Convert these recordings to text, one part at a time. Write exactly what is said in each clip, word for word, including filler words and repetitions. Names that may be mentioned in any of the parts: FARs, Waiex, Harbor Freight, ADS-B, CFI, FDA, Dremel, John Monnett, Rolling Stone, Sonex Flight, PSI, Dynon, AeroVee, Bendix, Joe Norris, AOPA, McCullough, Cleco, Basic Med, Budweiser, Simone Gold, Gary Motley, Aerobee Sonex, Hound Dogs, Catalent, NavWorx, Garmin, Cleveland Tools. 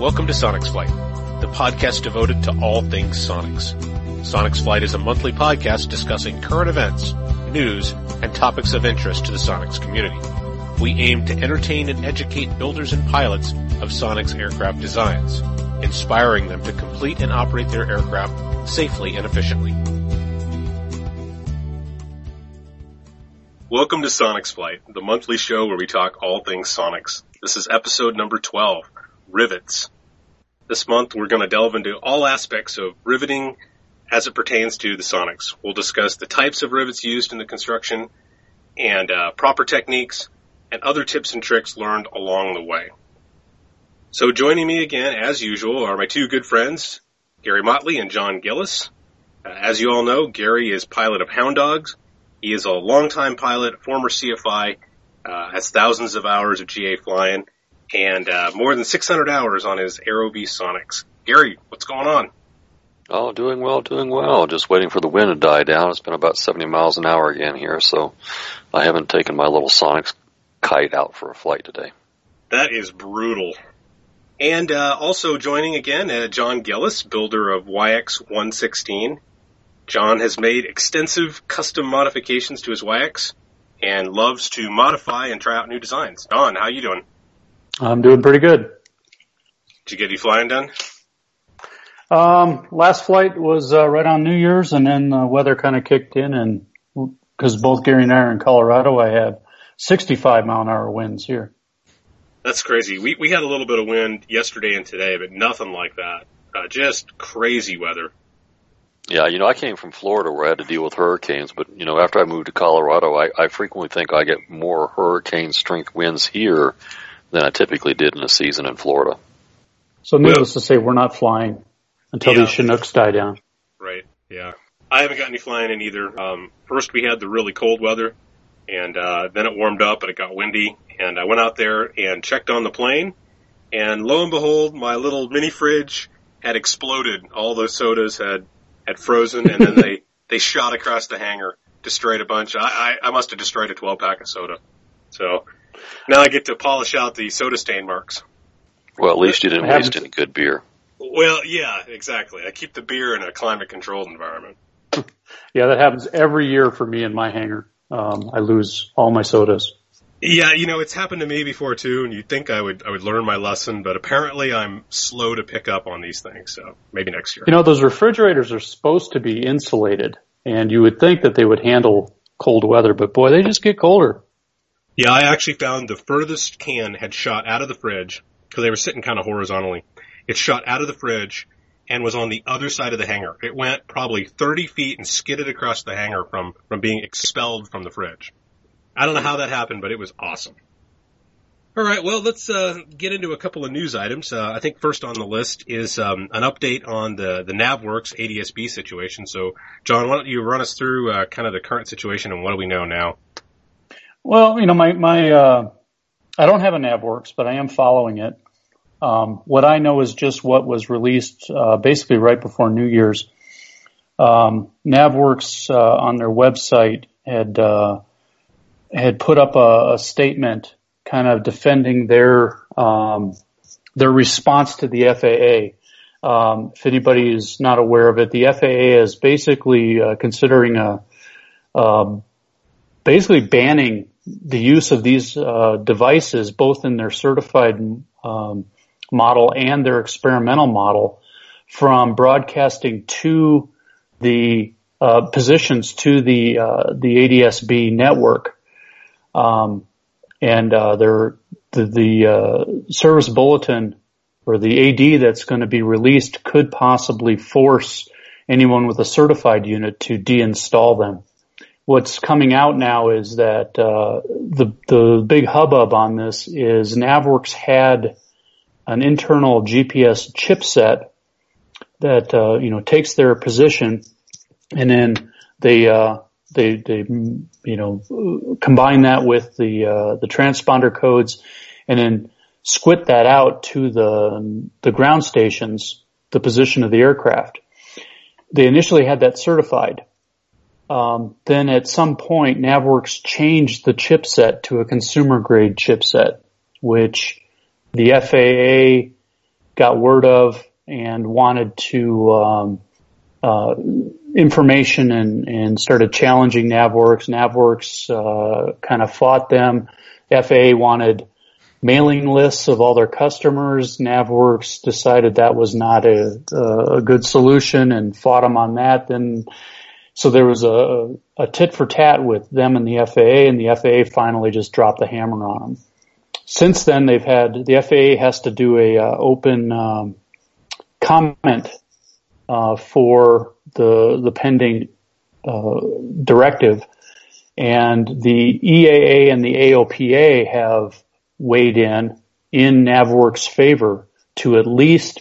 Welcome to Sonex Flight, the podcast devoted to all things Sonex. Sonex Flight is a monthly podcast discussing current events, news, and topics of interest to the Sonex community. We aim to entertain and educate builders and pilots of Sonex aircraft designs, inspiring them to complete and operate their aircraft safely and efficiently. Welcome to Sonex Flight, the monthly show where we talk all things Sonex. This is episode number twelve, Rivets. This month we're going to delve into all aspects of riveting as it pertains to the Sonex. We'll discuss the types of rivets used in the construction and uh, proper techniques and other tips and tricks learned along the way. So joining me again, as usual, are my two good friends, Gary Motley and John Gillis. Uh, as you all know, Gary is pilot of Hound Dogs. He is a longtime pilot, former C F I, uh, has thousands of hours of G A flying, and uh, more than six hundred hours on his Aerobee Sonex. Gary, what's going on? Oh, doing well, doing well. Just waiting for the wind to die down. It's been about seventy miles an hour again here, so I haven't taken my little Sonex kite out for a flight today. That is brutal. And uh, also joining again, uh, John Gillis, builder of Y X one sixteen. John has made extensive custom modifications to his Y X and loves to modify and try out new designs. Don, how you doing? I'm doing pretty good. Did you get any flying done? Um, last flight was uh, right on New Year's, and then the weather kind of kicked in, and because both Gary and I are in Colorado, I had sixty-five mile an hour winds here. That's crazy. We we had a little bit of wind yesterday and today, but nothing like that. Uh, just crazy weather. Yeah, you know, I came from Florida where I had to deal with hurricanes, but, you know, after I moved to Colorado, I, I frequently think I get more hurricane-strength winds here than I typically did in a season in Florida. So needless to say, we're not flying until yeah. these Chinooks die down. Right, yeah. I haven't got any flying in either. Um, first, we had the really cold weather, and uh, then it warmed up, and it got windy, and I went out there and checked on the plane, and lo and behold, my little mini-fridge had exploded. All those sodas had... had frozen, and then they, they shot across the hangar, destroyed a bunch. I, I, I must have destroyed a twelve-pack of soda. So now I get to polish out the soda stain marks. Well, at least you didn't waste any good beer. Well, yeah, exactly. I keep the beer in a climate-controlled environment. Yeah, that happens every year for me in my hangar. Um, I lose all my sodas. Yeah, you know, it's happened to me before, too, and you'd think I would I would learn my lesson, but apparently I'm slow to pick up on these things, so maybe next year. You know, those refrigerators are supposed to be insulated, and you would think that they would handle cold weather, but boy, they just get colder. Yeah, I actually found the furthest can had shot out of the fridge, because they were sitting kind of horizontally. It shot out of the fridge and was on the other side of the hangar. It went probably thirty feet and skidded across the hangar from, from being expelled from the fridge. I don't know how that happened, but it was awesome. All right, well, let's uh, get into a couple of news items. Uh, I think first on the list is um, an update on the, the NavWorx A D S B situation. So, John, why don't you run us through uh, kind of the current situation and what do we know now? Well, you know, my, my uh, I don't have a NavWorx, but I am following it. Um, what I know is just what was released uh, basically right before New Year's. Um, NavWorx uh, on their website had... Uh, had put up a, a statement kind of defending their um, their response to the F A A. Um, if anybody is not aware of it, the F A A is basically uh, considering a, um, basically banning the use of these uh, devices, both in their certified um, model and their experimental model, from broadcasting to the uh, positions to the uh, the A D S B network. Um, and, uh, there, the, the, uh, service bulletin or the A D that's going to be released could possibly force anyone with a certified unit to deinstall them. What's coming out now is that, uh, the, the big hubbub on this is NavWorx had an internal G P S chipset that, uh, you know, takes their position and then they, uh, They, they, you know, combine that with the, uh, the transponder codes and then squint that out to the, the ground stations, the position of the aircraft. They initially had that certified. Um, then at some point, NavWorx changed the chipset to a consumer grade chipset, which the F A A got word of and wanted to um, uh, information and, and started challenging NavWorx. NavWorx uh, kind of fought them. F A A wanted mailing lists of all their customers. NavWorx decided that was not a, a good solution and fought them on that. Then, so there was a, a tit for tat with them and the F A A, and the F A A finally just dropped the hammer on them. Since then, they've had, the F A A has to do a uh, open um, comment uh, for the the pending uh, directive, and the E A A and the A O P A have weighed in in NavWorx's favor to at least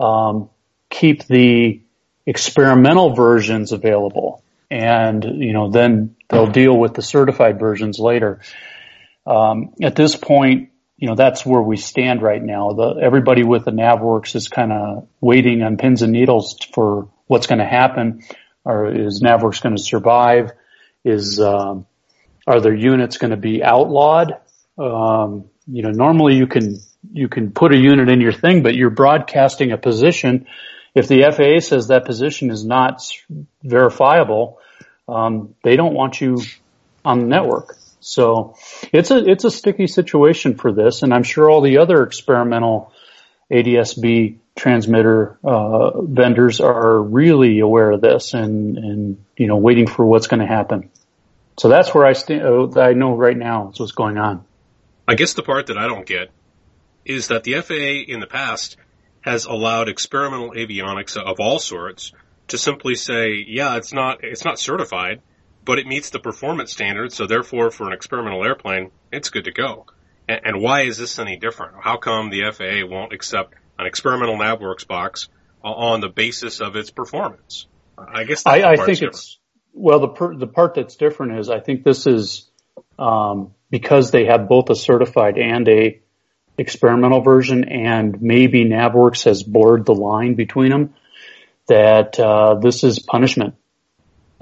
um, keep the experimental versions available, and you know then they'll deal with the certified versions later. Um, at this point, you know that's where we stand right now. The, everybody with the NavWorx is kind of waiting on pins and needles for what's going to happen. Or is NavWorx going to survive? Is um, are their units going to be outlawed? Um, you know, normally you can, you can put a unit in your thing, but you're broadcasting a position. If the F A A says that position is not verifiable, um, they don't want you on the network. So it's a, it's a sticky situation for this. And I'm sure all the other experimental A D S B transmitter, uh, vendors are really aware of this and, and, you know, waiting for what's going to happen. So that's where I stand. Uh, I know right now is what's going on. I guess the part that I don't get is that the F A A in the past has allowed experimental avionics of all sorts to simply say, yeah, it's not, it's not certified, but it meets the performance standards. So therefore, for an experimental airplane, it's good to go. And, and why is this any different? How come the F A A won't accept an experimental NavWorx box on the basis of its performance? I guess that's I, the I part think different. It's, well, the per, the part that's different is I think this is, um, because they have both a certified and a experimental version, and maybe NavWorx has blurred the line between them, that uh, this is punishment,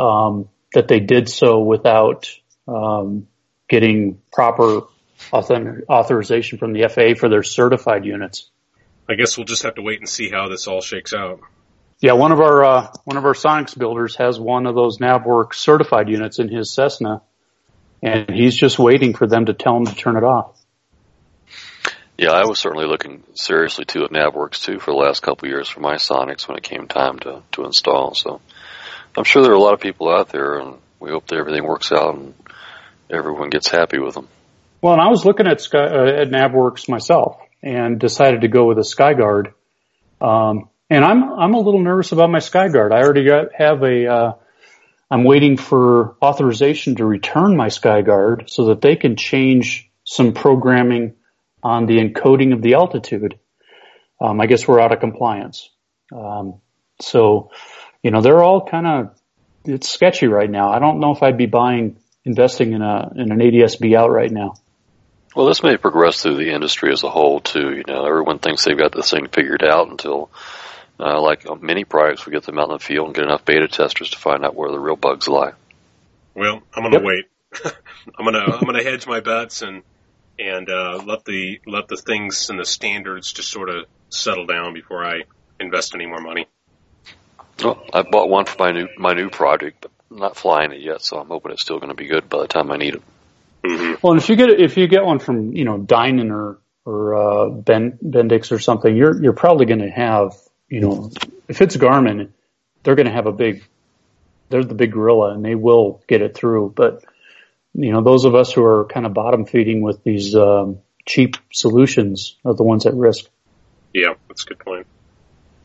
um, that they did so without um, getting proper author- authorization from the F A A for their certified units. I guess we'll just have to wait and see how this all shakes out. Yeah, one of our uh, one of our Sonex builders has one of those NavWorx certified units in his Cessna, and he's just waiting for them to tell him to turn it off. Yeah, I was certainly looking seriously, too, at NavWorx, too, for the last couple of years for my Sonex when it came time to, to install. So I'm sure there are a lot of people out there, and we hope that everything works out and everyone gets happy with them. Well, and I was looking at, Sky, uh, at NavWorx myself and decided to go with a Skyguard. Um, and I'm I'm a little nervous about my Skyguard. I already got, have a uh, – I'm waiting for authorization to return my Skyguard so that they can change some programming on the encoding of the altitude. Um, I guess we're out of compliance. Um, so, you know, they're all kind of, it's sketchy right now. I don't know if I'd be buying, investing in a, in an A D S B out right now. Well, this may progress through the industry as a whole too. You know, everyone thinks they've got this thing figured out until, uh, like many products, we get them out in the field and get enough beta testers to find out where the real bugs lie. Well, I'm going to yep. wait. I'm going to, I'm going to hedge my bets and, And, uh, let the, let the things and the standards just sort of settle down before I invest any more money. Well, I bought one for my new, my new project, but I'm not flying it yet. So I'm hoping it's still going to be good by the time I need it. Mm-hmm. Well, and if you get, if you get one from, you know, Dynon or, or, uh, Ben, Bendix or something, you're, you're probably going to have, you know, if it's Garmin, they're going to have a big, they're the big gorilla and they will get it through, but, you know, those of us who are kind of bottom feeding with these um, cheap solutions are the ones at risk. Yeah, that's a good point.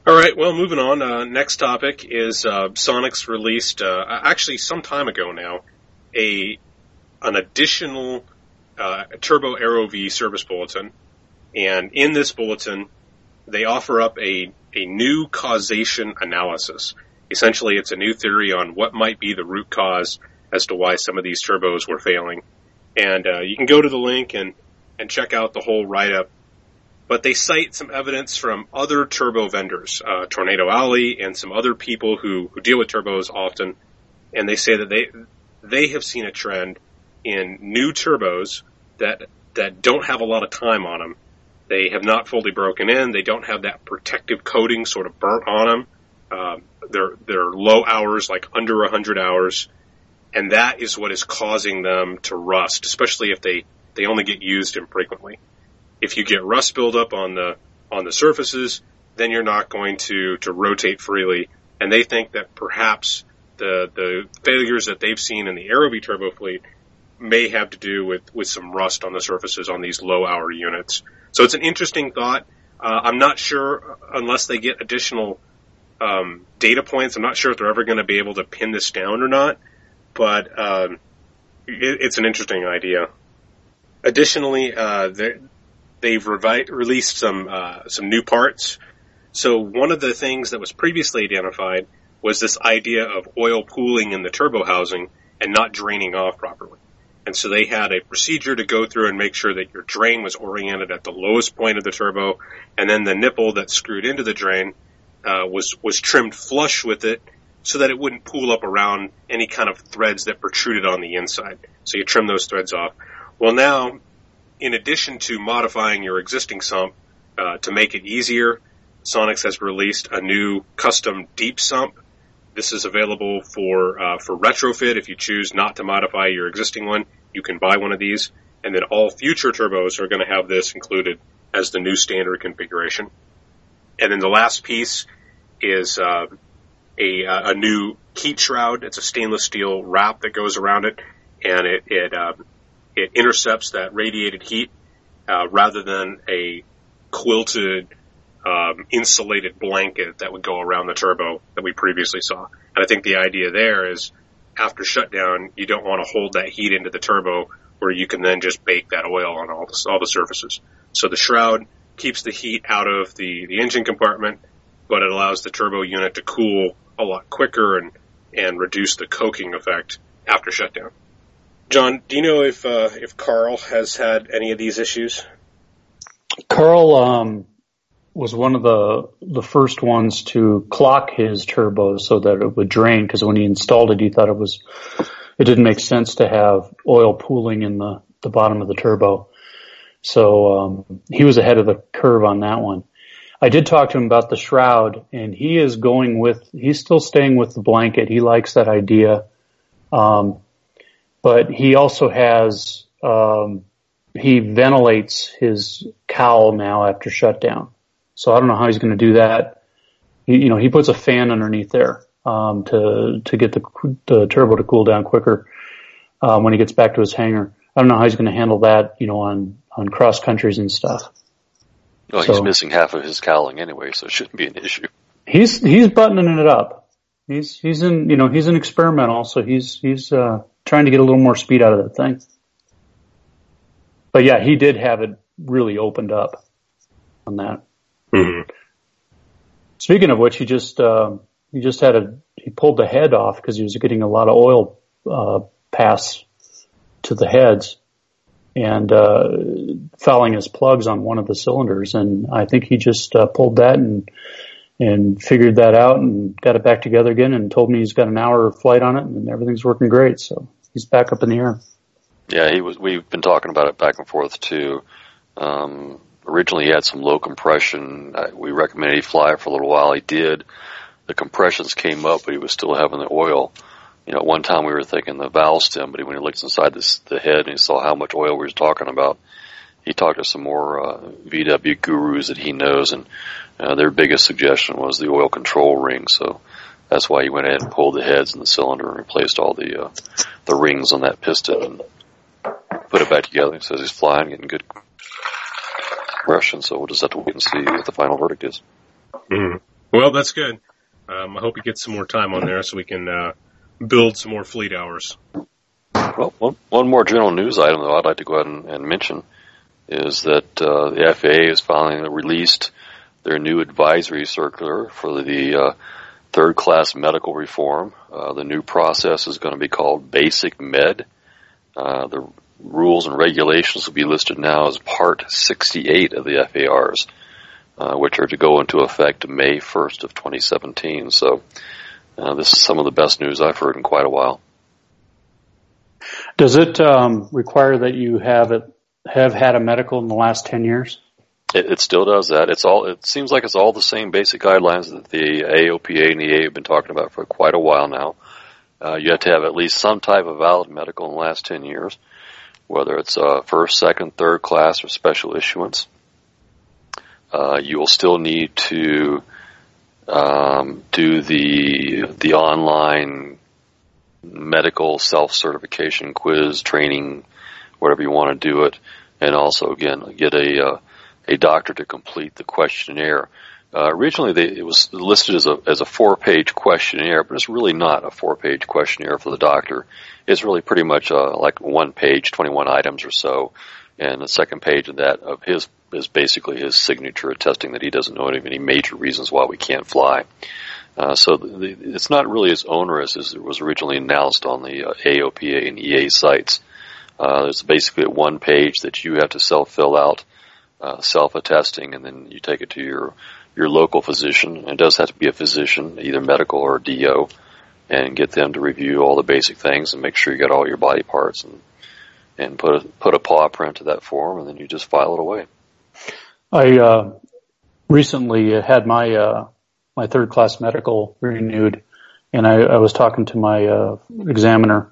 All right, well, moving on. Uh, next topic is uh, Sonex released, uh, actually some time ago now, a an additional uh, Turbo AeroVee service bulletin. And in this bulletin, they offer up a, a new causation analysis. Essentially, it's a new theory on what might be the root cause as to why some of these turbos were failing. And uh, you can go to the link and, and check out the whole write-up. But they cite some evidence from other turbo vendors, uh, Tornado Alley and some other people who, who deal with turbos often. And they say that they they have seen a trend in new turbos that that don't have a lot of time on them They have not fully broken in. They don't have that protective coating sort of burnt on them. Um, they're, they're low hours, like under one hundred hours. And that is what is causing them to rust, especially if they, they only get used infrequently. If you get rust buildup on the, on the surfaces, then you're not going to, to rotate freely. And they think that perhaps the, the failures that they've seen in the AeroVee turbo fleet may have to do with, with some rust on the surfaces on these low hour units. So it's an interesting thought. Uh, I'm not sure, unless they get additional, um, data points, I'm not sure if they're ever going to be able to pin this down or not. But um, it, it's an interesting idea. Additionally, uh, they've revi- released some uh, some new parts. So one of the things that was previously identified was this idea of oil pooling in the turbo housing and not draining off properly. And so they had a procedure to go through and make sure that your drain was oriented at the lowest point of the turbo, and then the nipple that screwed into the drain uh, was was trimmed flush with it, so that it wouldn't pool up around any kind of threads that protruded on the inside. So you trim those threads off. Well, now, in addition to modifying your existing sump uh, to make it easier, Sonex has released a new custom deep sump. This is available for uh, for retrofit. If you choose not to modify your existing one, you can buy one of these. And then all future turbos are going to have this included as the new standard configuration. And then the last piece is... Uh, A, uh, a new heat shroud. It's a stainless steel wrap that goes around it, and it it, um, it intercepts that radiated heat uh, rather than a quilted um, insulated blanket that would go around the turbo that we previously saw. And I think the idea there is, after shutdown, you don't want to hold that heat into the turbo where you can then just bake that oil on all the all the surfaces. So the shroud keeps the heat out of the the engine compartment, but it allows the turbo unit to cool a lot quicker and, and reduce the coking effect after shutdown. John, do you know if uh, if Carl has had any of these issues? Carl um, was one of the the first ones to clock his turbo so that it would drain, because when he installed it, he thought it was it didn't make sense to have oil pooling in the, the bottom of the turbo. So um, he was ahead of the curve on that one. I did talk to him about the shroud, and he is going with, he's still staying with the blanket. He likes that idea. Um, but he also has, um, he ventilates his cowl now after shutdown. So I don't know how he's going to do that. He, you know, he puts a fan underneath there, um, to, to get the, the turbo to cool down quicker, um, when he gets back to his hangar. I don't know how he's going to handle that, you know, on, on cross countries and stuff. Well, he's so, missing half of his cowling anyway, so it shouldn't be an issue. He's he's buttoning it up. He's he's in you know he's an experimental, so he's he's uh, trying to get a little more speed out of that thing. But yeah, he did have it really opened up on that. Mm-hmm. Speaking of which, he just uh, he just had a he pulled the head off because he was getting a lot of oil uh, pass to the heads, and uh fouling his plugs on one of the cylinders. And I think he just uh, pulled that and and figured that out and got it back together again, and told me he's got an hour of flight on it and everything's working great. So he's back up in the air. Yeah, he was. We've been talking about it back and forth too. Um originally he had some low compression. We recommended he fly it for a little while. He did. The compressions came up, but he was still having the oil. You know, at one time we were thinking the valve stem, but when he looked inside this, the head, and he saw how much oil we were talking about, he talked to some more uh, V W gurus that he knows, and uh, their biggest suggestion was the oil control ring. So that's why he went ahead and pulled the heads in the cylinder and replaced all the uh, the rings on that piston and put it back together. So he's flying, getting good compression. So we'll just have to wait and see what the final verdict is. Mm-hmm. Well, that's good. Um, I hope he gets some more time on there so we can... Uh build some more fleet hours. Well, one, one more general news item, though, I'd like to go ahead and, and mention is that uh, the F A A has finally released their new advisory circular for the uh, third-class medical reform. Uh, the new process is going to be called Basic Med. Uh, the rules and regulations will be listed now as Part sixty-eight of the F A Rs, uh, which are to go into effect May first of twenty seventeen. So, Uh, this is some of the best news I've heard in quite a while. Does it um, require that you have it have had a medical in the last ten years? It, it still does that. It's all. It seems like it's all the same basic guidelines that the A O P A and E A A have been talking about for quite a while now. Uh, you have to have at least some type of valid medical in the last ten years, whether it's uh, first, second, third class, or special issuance. Uh, you will still need to um, do the the online medical self-certification quiz training, whatever you want to do it, and also again get a uh, a doctor to complete the questionnaire. Uh, originally, they, it was listed as a as a four-page questionnaire, but it's really not a four-page questionnaire for the doctor. It's really pretty much uh, like one page, twenty-one items or so, and the second page of that of his is basically his signature attesting that he doesn't know of any major reasons why we can't fly. Uh, so the, it's not really as onerous as it was originally announced on the uh, A O P A and E A sites. Uh, it's basically one page that you have to self-fill out, uh, self-attesting, and then you take it to your your local physician. It does have to be a physician, either medical or D O, and get them to review all the basic things and make sure you got all your body parts, and and put a, put a paw print to that form, and then you just file it away. I uh, recently had my uh, my third class medical renewed, and I, I was talking to my uh, examiner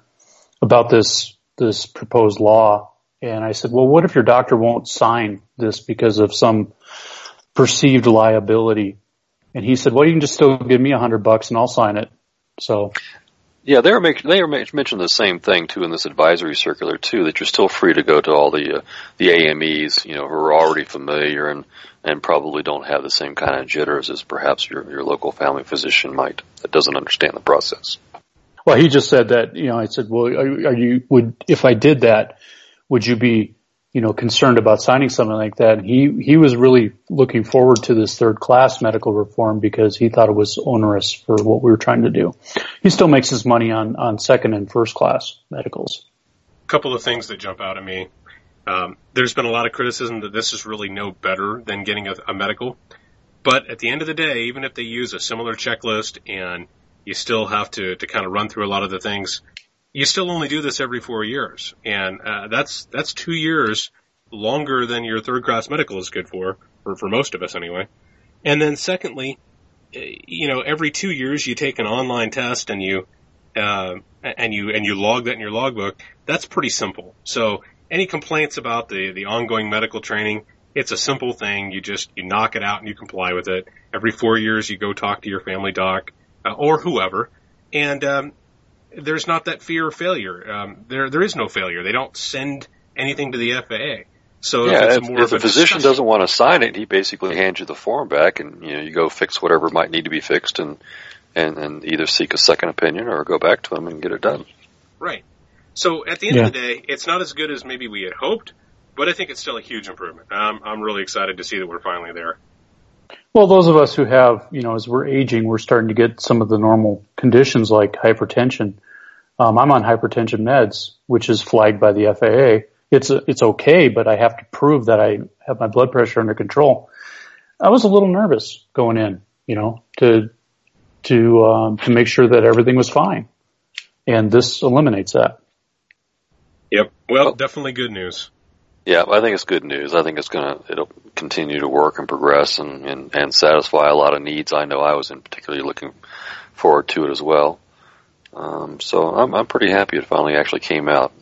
about this this proposed law, and I said, well, what if your doctor won't sign this because of some perceived liability? And he said, well, you can just still give me a hundred bucks and I'll sign it. So, yeah, they were making, they were mentioning the same thing too in this advisory circular too, that you're still free to go to all the, uh, the A M Es, you know, who are already familiar and, and probably don't have the same kind of jitters as perhaps your, your local family physician might, that doesn't understand the process. Well, he just said that, you know, I said, well, are, are you, would, if I did that, would you be, you know, concerned about signing something like that? And he, he was really looking forward to this third class medical reform because he thought it was onerous for what we were trying to do. He still makes his money on, on second and first class medicals. A couple of things that jump out at me. Um, there's been a lot of criticism that this is really no better than getting a, a medical. But at the end of the day, even if they use a similar checklist and you still have to, to kind of run through a lot of the things, you still only do this every four years, and uh, that's that's two years longer than your third-class medical is good for, or for most of us anyway. And then secondly, you know, every two years you take an online test and you uh, and you and you log that in your logbook. That's pretty simple. So any complaints about the the ongoing medical training, it's a simple thing. You just you knock it out and you comply with it. Every four years you go talk to your family doc uh, or whoever, and um there's not that fear of failure. Um, there, there is no failure. They don't send anything to the F A A. So yeah, if, it's more if, of if a physician discussion. Doesn't want to sign it, he basically hands you the form back, and you know you go fix whatever might need to be fixed, and and, and either seek a second opinion or go back to him and get it done. Right. So at the end yeah. of the day, it's not as good as maybe we had hoped, but I think it's still a huge improvement. I'm I'm really excited to see that we're finally there. Well, those of us who have, you know, as we're aging, we're starting to get some of the normal conditions like hypertension. Um, I'm on hypertension meds, which is flagged by the F A A. It's a, it's okay, but I have to prove that I have my blood pressure under control. I was a little nervous going in, you know, to to um, to make sure that everything was fine, and this eliminates that. Yep. Well, definitely good news. Yeah, I think it's good news. I think it's gonna it'll continue to work and progress and, and, and satisfy a lot of needs. I know I was in particularly looking forward to it as well. Um, so I'm I'm pretty happy it finally actually came out.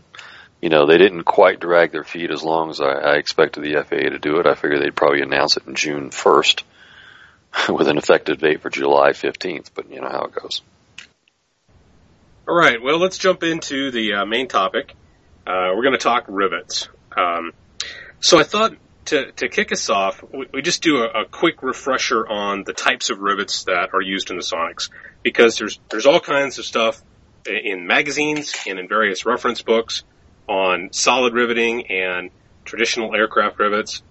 You know, they didn't quite drag their feet as long as I, I expected the F A A to do it. I figured they'd probably announce it in June first with an effective date for July fifteenth, but you know how it goes. All right, well, let's jump into the uh, main topic. Uh, we're going to talk rivets. Um, so I thought to, to kick us off, we, we just do a, a quick refresher on the types of rivets that are used in the Sonex, because there's, there's all kinds of stuff in magazines and in various reference books on solid riveting and traditional aircraft rivets.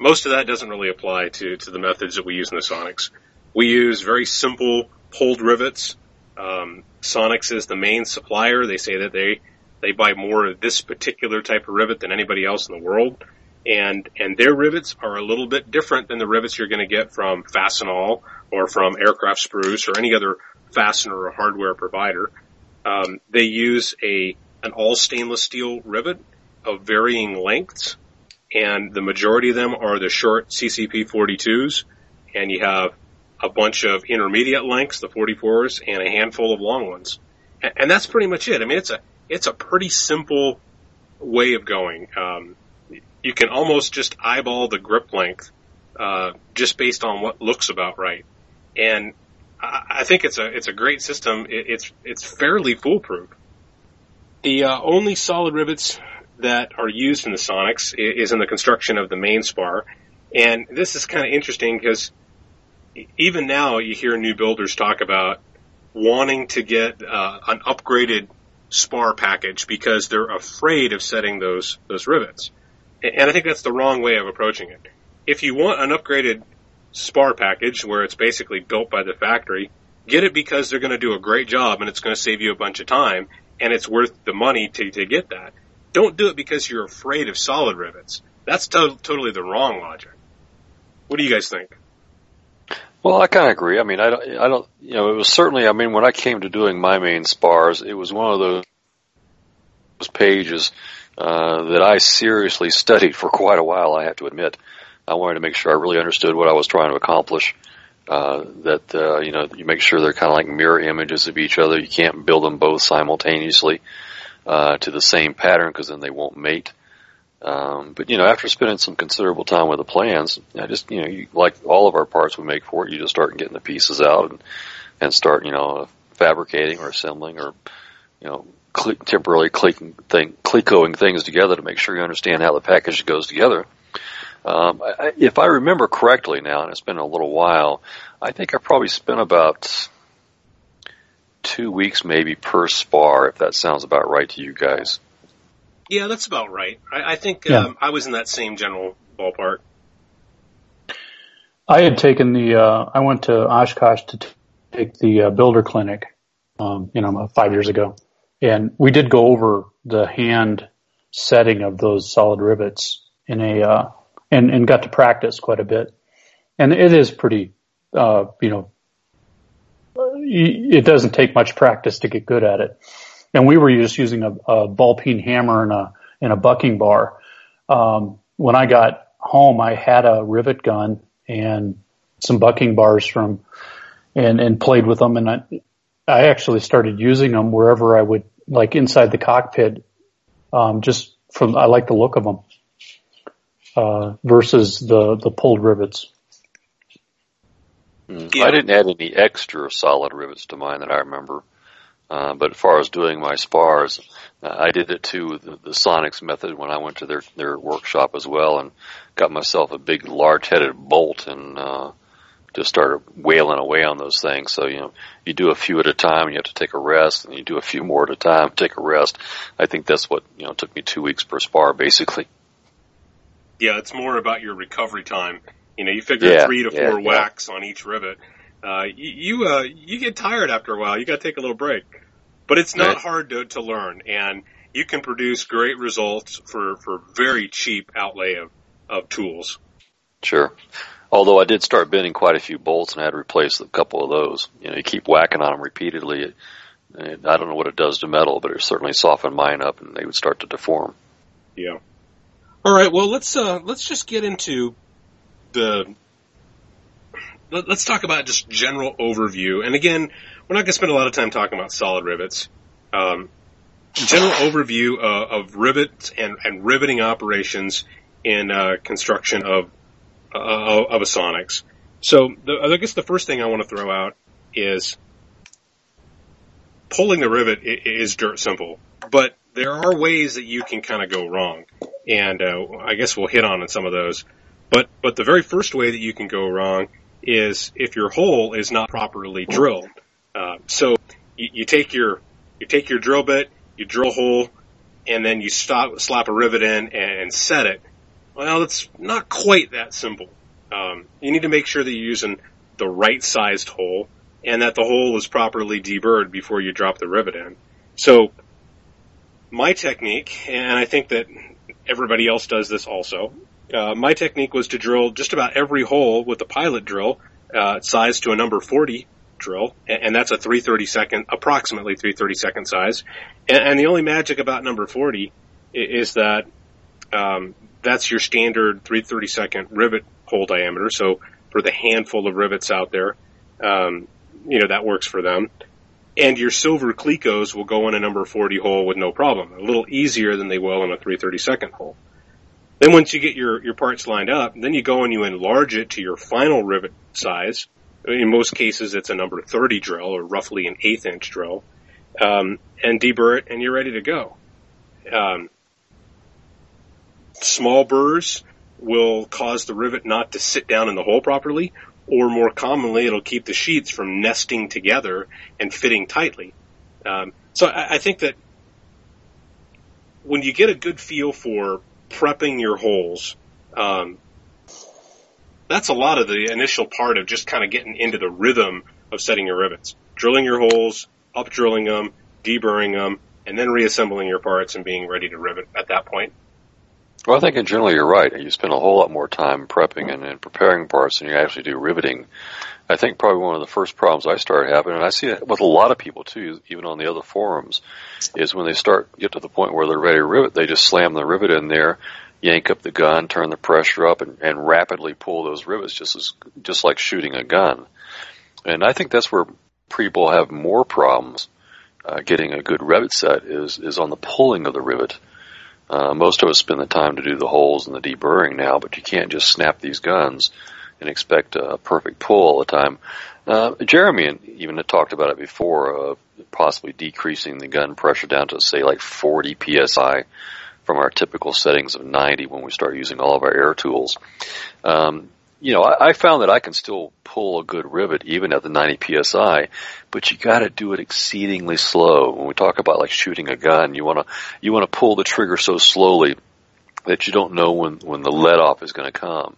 Most of that doesn't really apply to, to the methods that we use in the Sonex. We use very simple pulled rivets. Um, Sonex is the main supplier. They say that they They buy more of this particular type of rivet than anybody else in the world. And, and their rivets are a little bit different than the rivets you're going to get from Fastenal or from Aircraft Spruce or any other fastener or hardware provider. Um, they use a, an all stainless steel rivet of varying lengths. and the majority of them are the short C C P forty-twos, and you have a bunch of intermediate lengths, the forty-fours, and a handful of long ones. And that's pretty much it. I mean, it's a it's a pretty simple way of going. Um, you can almost just eyeball the grip length uh, just based on what looks about right. And I, I think it's a it's a great system. It, it's it's fairly foolproof. The uh, only solid rivets that are used in the Sonex is in the construction of the main spar. And this is kind of interesting because even now you hear new builders talk about wanting to get uh, an upgraded spar package because they're afraid of setting those those rivets. And I think that's the wrong way of approaching it. If you want an upgraded spar package where it's basically built by the factory, get it because they're going to do a great job and it's going to save you a bunch of time and it's worth the money to, to get that. Don't do it because you're afraid of solid rivets. That's to- totally the wrong logic. What do you guys think? Well, I kind of agree. I mean, I don't, I don't, you know, it was certainly, I mean, when I came to doing my main spars, it was one of those pages, uh, that I seriously studied for quite a while, I have to admit. I wanted to make sure I really understood what I was trying to accomplish. Uh, that, uh, you know, you make sure they're kind of like mirror images of each other. You can't build them both simultaneously, uh, to the same pattern because then they won't mate. Um, but, you know, after spending some considerable time with the plans, I just, you know, you, like all of our parts we make for it, you just start getting the pieces out and, and start, you know, fabricating or assembling or, you know, cle- temporarily cliquing thing, clicoing things together to make sure you understand how the package goes together. Um, I, if I remember correctly now, and it's been a little while, I think I probably spent about two weeks maybe per spar, if that sounds about right to you guys. Yeah, that's about right. I, I think yeah. um, I was in that same general ballpark. I had taken the, uh, I went to Oshkosh to t- take the uh, builder clinic, um, you know, five years ago. And we did go over the hand setting of those solid rivets in a, uh, and, and got to practice quite a bit. And it is pretty, uh, you know, it doesn't take much practice to get good at it. And we were just using a, a ball peen hammer and a, and a bucking bar. Um, when I got home, I had a rivet gun and some bucking bars from, and, and played with them. And I, I actually started using them wherever I would, like inside the cockpit, um, just from, I like the look of them, uh, versus the, the pulled rivets. Mm. Yeah. I didn't add any extra solid rivets to mine that I remember. Uh, but as far as doing my spars, uh, I did it too with the, the Sonex method when I went to their, their workshop as well and got myself a big large-headed bolt and, uh, just started wailing away on those things. So, you know, you do a few at a time and you have to take a rest and you do a few more at a time, take a rest. I think that's what, you know, took me two weeks per spar basically. Yeah, it's more about your recovery time. You know, you figure yeah, three to yeah, four yeah. whacks on each rivet. Uh, you, you, uh, you get tired after a while. You gotta take a little break. But it's not hard to, to learn, and you can produce great results for, for very cheap outlay of, of tools. Sure. Although I did start bending quite a few bolts and I had to replace a couple of those. You know, you keep whacking on them repeatedly. It, it, I don't know what it does to metal, but it certainly softened mine up and they would start to deform. Yeah. All right. Well, let's, uh, let's just get into the, Let's talk about just general overview. And again, we're not going to spend a lot of time talking about solid rivets. Um, general overview uh, of rivets and, and riveting operations in uh, construction of uh, of a Sonex. So the, I guess the first thing I want to throw out is pulling the rivet is dirt simple, but there are ways that you can kind of go wrong. And uh, I guess we'll hit on some of those. But but the very first way that you can go wrong is if your hole is not properly drilled. Uh, so you, you take your you take your drill bit, you drill a hole, and then you stop, slap a rivet in and set it. Well, it's not quite that simple. Um, you need to make sure that you're using the right-sized hole and that the hole is properly deburred before you drop the rivet in. So my technique, and I think that everybody else does this also, Uh, my technique was to drill just about every hole with a pilot drill, uh, sized to a number forty drill, and, and that's a three thirty-second, approximately three thirty-second size. And, and the only magic about number forty is that um, that's your standard three thirty-second rivet hole diameter. So for the handful of rivets out there, um, you know, that works for them. And your silver Clecos will go in a number forty hole with no problem, a little easier than they will in a three thirty-second hole. Then once you get your, your parts lined up, then you go and you enlarge it to your final rivet size. In most cases, it's a number thirty drill, or roughly an eighth inch drill, um, and deburr it, and you're ready to go. Um, small burrs will cause the rivet not to sit down in the hole properly, or more commonly, it'll keep the sheets from nesting together and fitting tightly. Um, so I, I think that when you get a good feel for prepping your holes, um, that's a lot of the initial part of just kind of getting into the rhythm of setting your rivets, drilling your holes, up drilling them, deburring them, and then reassembling your parts and being ready to rivet at that point. Well, I think in general you're right. You spend a whole lot more time prepping and, and preparing parts than you actually do riveting. I think probably one of the first problems I started having, and I see it with a lot of people too, even on the other forums, is when they start get to the point where they're ready to rivet, they just slam the rivet in there, yank up the gun, turn the pressure up, and, and rapidly pull those rivets just as just like shooting a gun. And I think that's where people have more problems uh, getting a good rivet set is is on the pulling of the rivet. Uh, most of us spend the time to do the holes and the deburring now, but you can't just snap these guns and expect a perfect pull all the time. Uh, Jeremy even had talked about it before, uh, possibly decreasing the gun pressure down to, say, like forty P S I from our typical settings of ninety when we start using all of our air tools. Um, you know, I, I found that I can still pull a good rivet even at the ninety P S I, but you got to do it exceedingly slow. When we talk about like shooting a gun, you want to you want to pull the trigger so slowly that you don't know when, when the let off is going to come.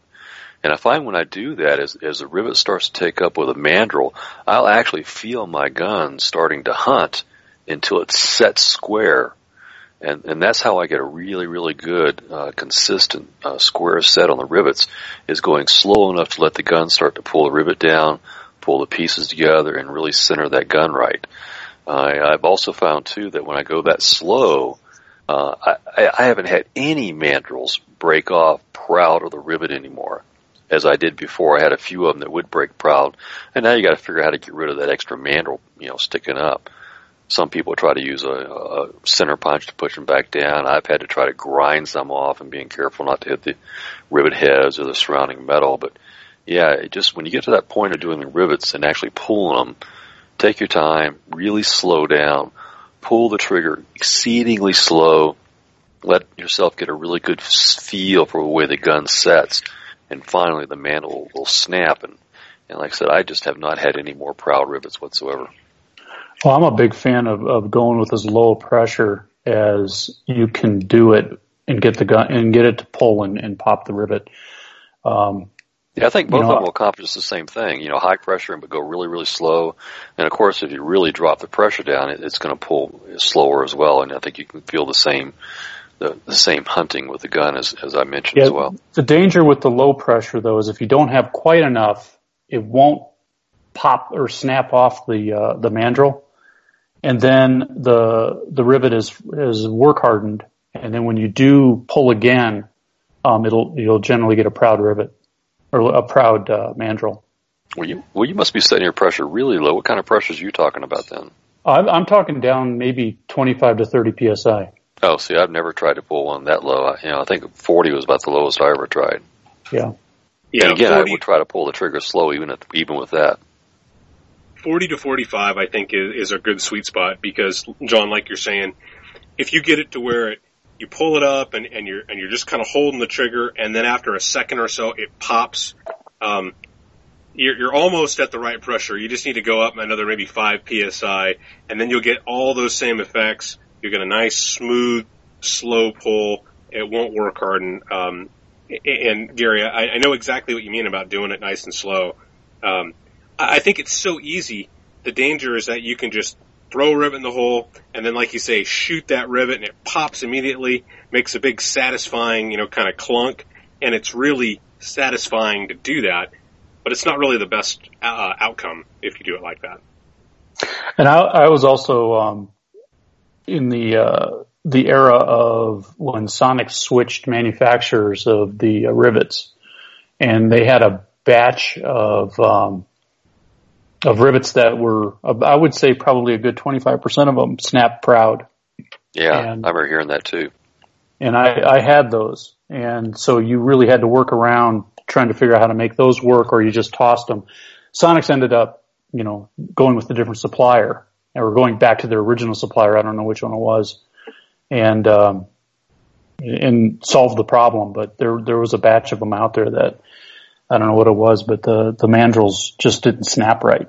And I find when I do that, as, as the rivet starts to take up with a mandrel, I'll actually feel my gun starting to hunt until it's set square. And, and that's how I get a really, really good, uh, consistent, uh, square set on the rivets, is going slow enough to let the gun start to pull the rivet down, pull the pieces together, and really center that gun right. Uh, I've also found, too, that when I go that slow, uh, I, I haven't had any mandrels break off proud of the rivet anymore. As I did before, I had a few of them that would break proud, and now you got to figure out how to get rid of that extra mandrel, you know, sticking up. Some people try to use a, a center punch to push them back down. I've had to try to grind some off and being careful not to hit the rivet heads or the surrounding metal. But, yeah, it just when you get to that point of doing the rivets and actually pulling them, take your time, really slow down, pull the trigger exceedingly slow, let yourself get a really good feel for the way the gun sets, and finally the mandrel will snap. And, and like I said, I just have not had any more proud rivets whatsoever. Well, I'm a big fan of, of going with as low pressure as you can do it and get the gun and get it to pull and, and pop the rivet. Um, yeah, I think both you know, of them will accomplish the same thing. You know, high pressure but go really, really slow. And of course, if you really drop the pressure down, it, it's going to pull slower as well. And I think you can feel the same, the, the same hunting with the gun as, as I mentioned yeah, as well. The danger with the low pressure though is if you don't have quite enough, it won't pop or snap off the uh, the mandrel. And then the the rivet is is work hardened, and then when you do pull again, um, it'll you'll generally get a proud rivet or a proud uh, mandrel. Well, you well you must be setting your pressure really low. What kind of pressures are you talking about then? I'm, I'm talking down maybe twenty-five to thirty P S I. Oh, see, I've never tried to pull one that low. I, you know, I think forty was about the lowest I ever tried. Yeah. Yeah. And again, forty I would try to pull the trigger slow, even at, even with that. forty to forty-five, I think, is a good sweet spot because, John, like you're saying, if you get it to where it, you pull it up and, and you're and you're just kind of holding the trigger, and then after a second or so, it pops. Um, you're, you're almost at the right pressure. You just need to go up another maybe five P S I, and then you'll get all those same effects. You'll get a nice, smooth, slow pull. It won't work harden. Um, and Gary, I, I know exactly what you mean about doing it nice and slow. Um, I think it's so easy. The danger is that you can just throw a rivet in the hole and then, like you say, shoot that rivet and it pops immediately, makes a big satisfying, you know, kind of clunk, and it's really satisfying to do that, but it's not really the best uh, outcome if you do it like that. And I, I was also um, in the uh, the era of when Sonex switched manufacturers of the uh, rivets, and they had a batch of um, of rivets that were, uh, I would say, probably a good twenty-five percent of them snapped proud. Yeah, and I remember hearing that too. And I, I had those, and so you really had to work around trying to figure out how to make those work, or you just tossed them. Sonex ended up, you know, going with a different supplier, and we're going back to their original supplier. I don't know which one it was, and um, and solved the problem. But there there was a batch of them out there that I don't know what it was, but the the mandrels just didn't snap right.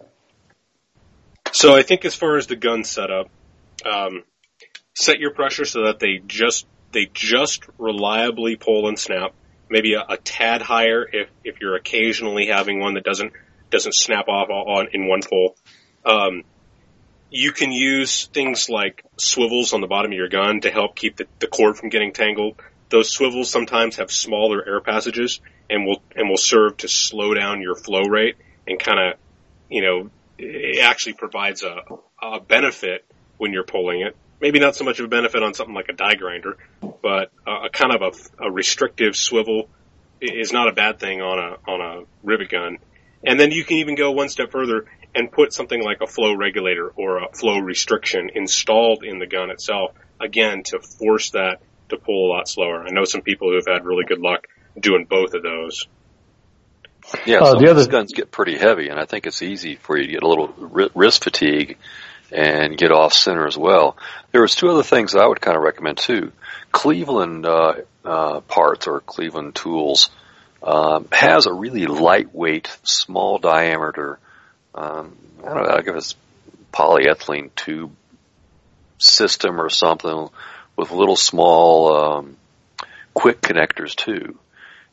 So I think as far as the gun setup, um, set your pressure so that they just they just reliably pull and snap. Maybe a, a tad higher if, if you're occasionally having one that doesn't doesn't snap off on in one pull. Um, you can use things like swivels on the bottom of your gun to help keep the, the cord from getting tangled. Those swivels sometimes have smaller air passages and will and will serve to slow down your flow rate and kind of, you know, it actually provides a, a benefit when you're pulling it. Maybe not so much of a benefit on something like a die grinder, but a, a kind of a, a restrictive swivel is not a bad thing on a, on a rivet gun. And then you can even go one step further and put something like a flow regulator or a flow restriction installed in the gun itself, again, to force that to pull a lot slower. I know some people who have had really good luck doing both of those. Yeah, uh, some the of these other... guns get pretty heavy, and I think it's easy for you to get a little wrist fatigue and get off center as well. There was two other things I would kind of recommend too. Cleveland uh, uh, Parts or Cleveland Tools um, has a really lightweight, small diameter. Um, I don't know. I give it a polyethylene tube system or something with little small um, quick connectors too,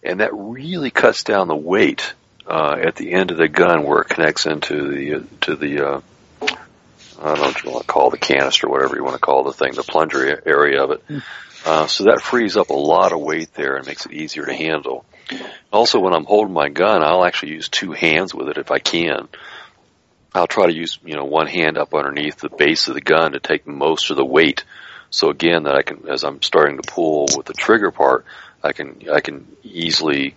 and that really cuts down the weight uh, at the end of the gun where it connects into the to the. Uh, I don't know what you want to call the canister, whatever you want to call the thing, the plunger area of it. Uh, so that frees up a lot of weight there and makes it easier to handle. Also, when I'm holding my gun, I'll actually use two hands with it if I can. I'll try to use, you know, one hand up underneath the base of the gun to take most of the weight. So again, that I can, as I'm starting to pull with the trigger part, I can, I can easily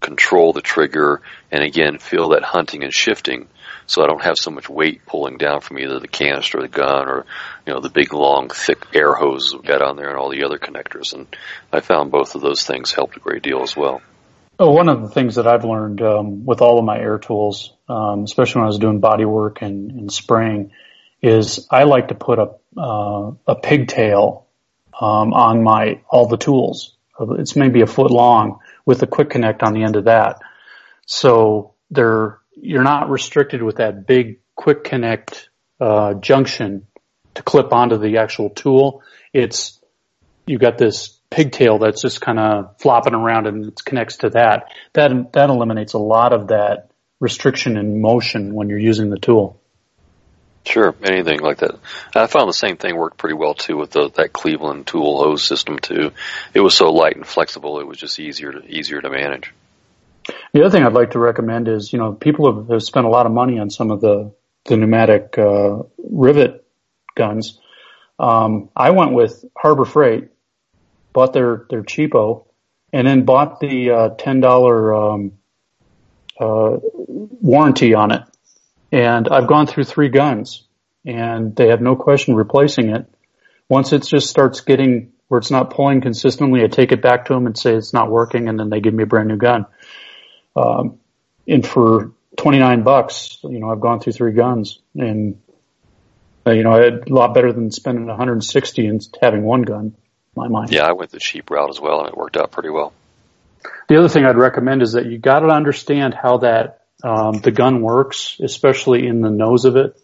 control the trigger and again, feel that hunting and shifting. So I don't have so much weight pulling down from either the canister or the gun or, you know, the big, long, thick air hose we've got on there and all the other connectors. And I found both of those things helped a great deal as well. Oh, one of the things that I've learned um, with all of my air tools, um, especially when I was doing body work and, and spraying, is I like to put a, uh, a pigtail um, on my all the tools. It's maybe a foot long with a quick connect on the end of that. So they're... You're not restricted with that big quick connect uh junction to clip onto the actual tool. It's you got this pigtail that's just kind of flopping around and it connects to that. That that eliminates a lot of that restriction in motion when you're using the tool. Sure, anything like that. I found the same thing worked pretty well too with the, that Cleveland tool hose system too. It was so light and flexible; it was just easier to, easier to manage. The other thing I'd like to recommend is, you know, people have, have spent a lot of money on some of the, the pneumatic uh, rivet guns. Um, I went with Harbor Freight, bought their, their cheapo, and then bought the uh, ten dollars um, uh, warranty on it. And I've gone through three guns, and they have no question replacing it. Once it just starts getting where it's not pulling consistently, I take it back to them and say it's not working, and then they give me a brand new gun. Um, and for twenty-nine bucks, you know, I've gone through three guns and, you know, it's a lot better than spending one hundred sixty and having one gun, in my mind. Yeah, I went the cheap route as well and it worked out pretty well. The other thing I'd recommend is that you got to understand how that, um, the gun works, especially in the nose of it.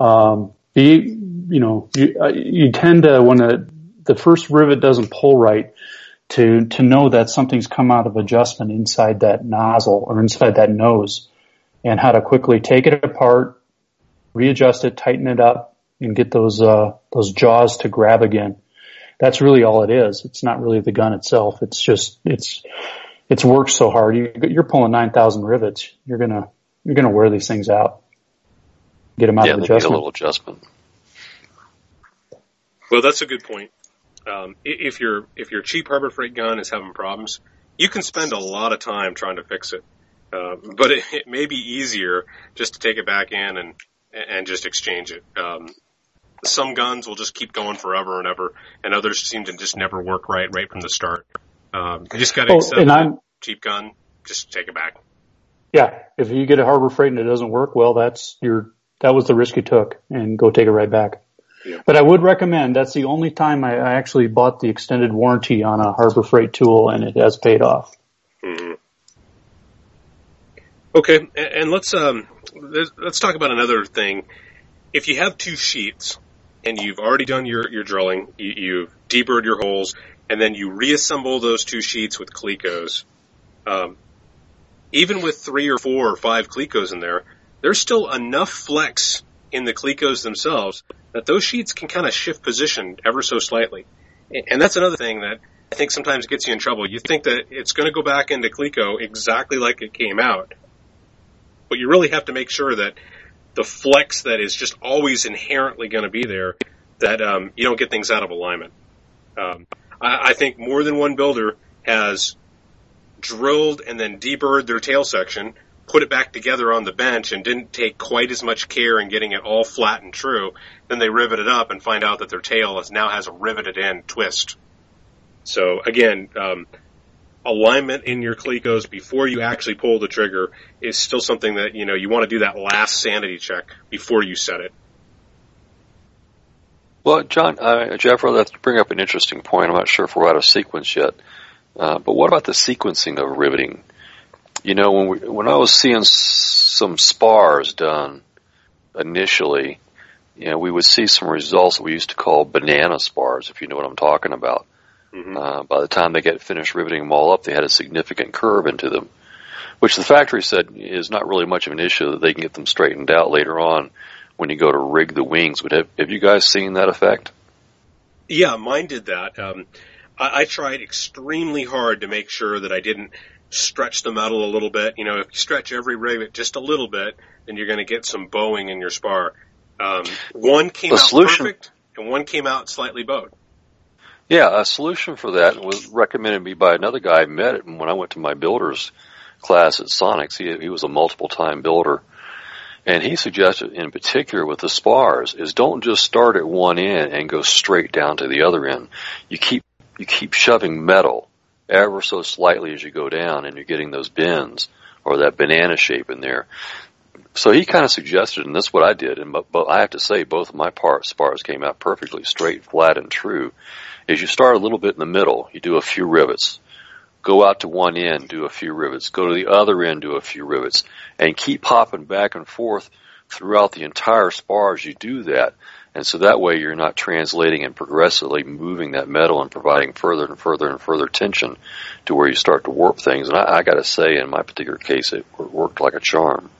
Um, the, you know, you, uh, you tend to, when the, the first rivet doesn't pull right, to to know that something's come out of adjustment inside that nozzle or inside that nose, and how to quickly take it apart, readjust it, tighten it up, and get those uh those jaws to grab again. That's really all it is. It's not really the gun itself. It's just it's it's worked so hard. You, you're pulling nine thousand rivets. You're gonna you're gonna wear these things out. Get them out yeah, of adjustment. Yeah, a little adjustment. Well, that's a good point. um, if your if your cheap Harbor Freight gun is having problems, you can spend a lot of time trying to fix it. Uh, but it, it may be easier just to take it back in and and just exchange it. Um, some guns will just keep going forever and ever, and others seem to just never work right right from the start. Um, you just got to oh, accept that cheap gun. Just take it back. Yeah, if you get a Harbor Freight and it doesn't work, well, that's your that was the risk you took, and go take it right back. Yeah. But I would recommend, that's the only time I, I actually bought the extended warranty on a Harbor Freight tool, and it has paid off. Mm-hmm. Okay, and, and let's um let's talk about another thing. If you have two sheets and you've already done your, your drilling, you, you've deburred your holes, and then you reassemble those two sheets with Clecos, um, even with three or four or five Clecos in there, there's still enough flex in the Clecos themselves that those sheets can kind of shift position ever so slightly. And that's another thing that I think sometimes gets you in trouble. You think that it's going to go back into Cleco exactly like it came out, but you really have to make sure that the flex that is just always inherently going to be there, that um, you don't get things out of alignment. Um, I, I think more than one builder has drilled and then deburred their tail section, put it back together on the bench, and didn't take quite as much care in getting it all flat and true. Then they rivet it up and find out that their tail is now has a riveted end twist. So again, um, alignment in your Clecos before you actually pull the trigger is still something that, you know, you want to do that last sanity check before you set it. Well, John, uh, Jeff, that's bring up an interesting point. I'm not sure if we're out of sequence yet, uh, but what about the sequencing of riveting? You know, when we, when I was seeing some spars done initially, you know, we would see some results that we used to call banana spars, if you know what I'm talking about. Mm-hmm. Uh, by the time they get finished riveting them all up, they had a significant curve into them, which the factory said is not really much of an issue, that they can get them straightened out later on when you go to rig the wings. But have, have you guys seen that effect? Yeah, mine did that. Um, I, I tried extremely hard to make sure that I didn't stretch the metal a little bit. You know, if you stretch every rivet just a little bit, then you're going to get some bowing in your spar. Um, one came out perfect, and one came out slightly bowed. Yeah, a solution for that was recommended to me by another guy I met when I went to my builder's class at Sonex. He, he was a multiple-time builder, and he suggested in particular with the spars is don't just start at one end and go straight down to the other end. You keep you keep shoving metal ever so slightly as you go down, and you're getting those bends or that banana shape in there. So he kind of suggested, and that's what I did, and but, but I have to say both of my part spars came out perfectly straight, flat, and true, is you start a little bit in the middle, you do a few rivets, go out to one end, do a few rivets, go to the other end, do a few rivets, and keep hopping back and forth throughout the entire spar as you do that. And so that way you're not translating and progressively moving that metal and providing further and further and further tension to where you start to warp things. And I, I got to say, in my particular case, it worked like a charm.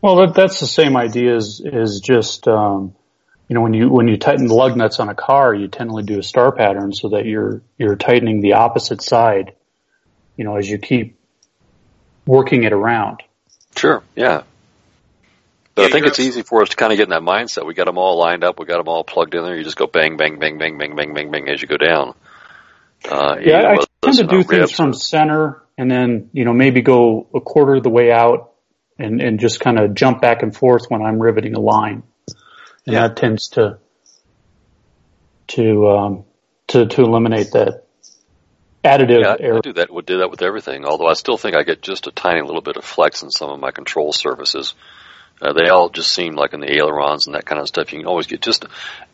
Well, that, that's the same idea as is just, um, you know, when you when you tighten the lug nuts on a car, you tend to do a star pattern so that you're you're tightening the opposite side, you know, as you keep working it around. Sure, yeah. But yeah, I think it's easy for us to kind of get in that mindset. We got them all lined up. We got them all plugged in there. You just go bang, bang, bang, bang, bang, bang, bang, bang as you go down. Uh, yeah, I tend to do things from center and then, you know, maybe go a quarter of the way out and, and just kind of jump back and forth when I'm riveting a line. And yeah. That tends to, to, um, to, to eliminate that additive yeah, error. I do that, would do that with everything, although I still think I get just a tiny little bit of flex in some of my control surfaces. Uh, they all just seem like in the ailerons and that kind of stuff, you can always get just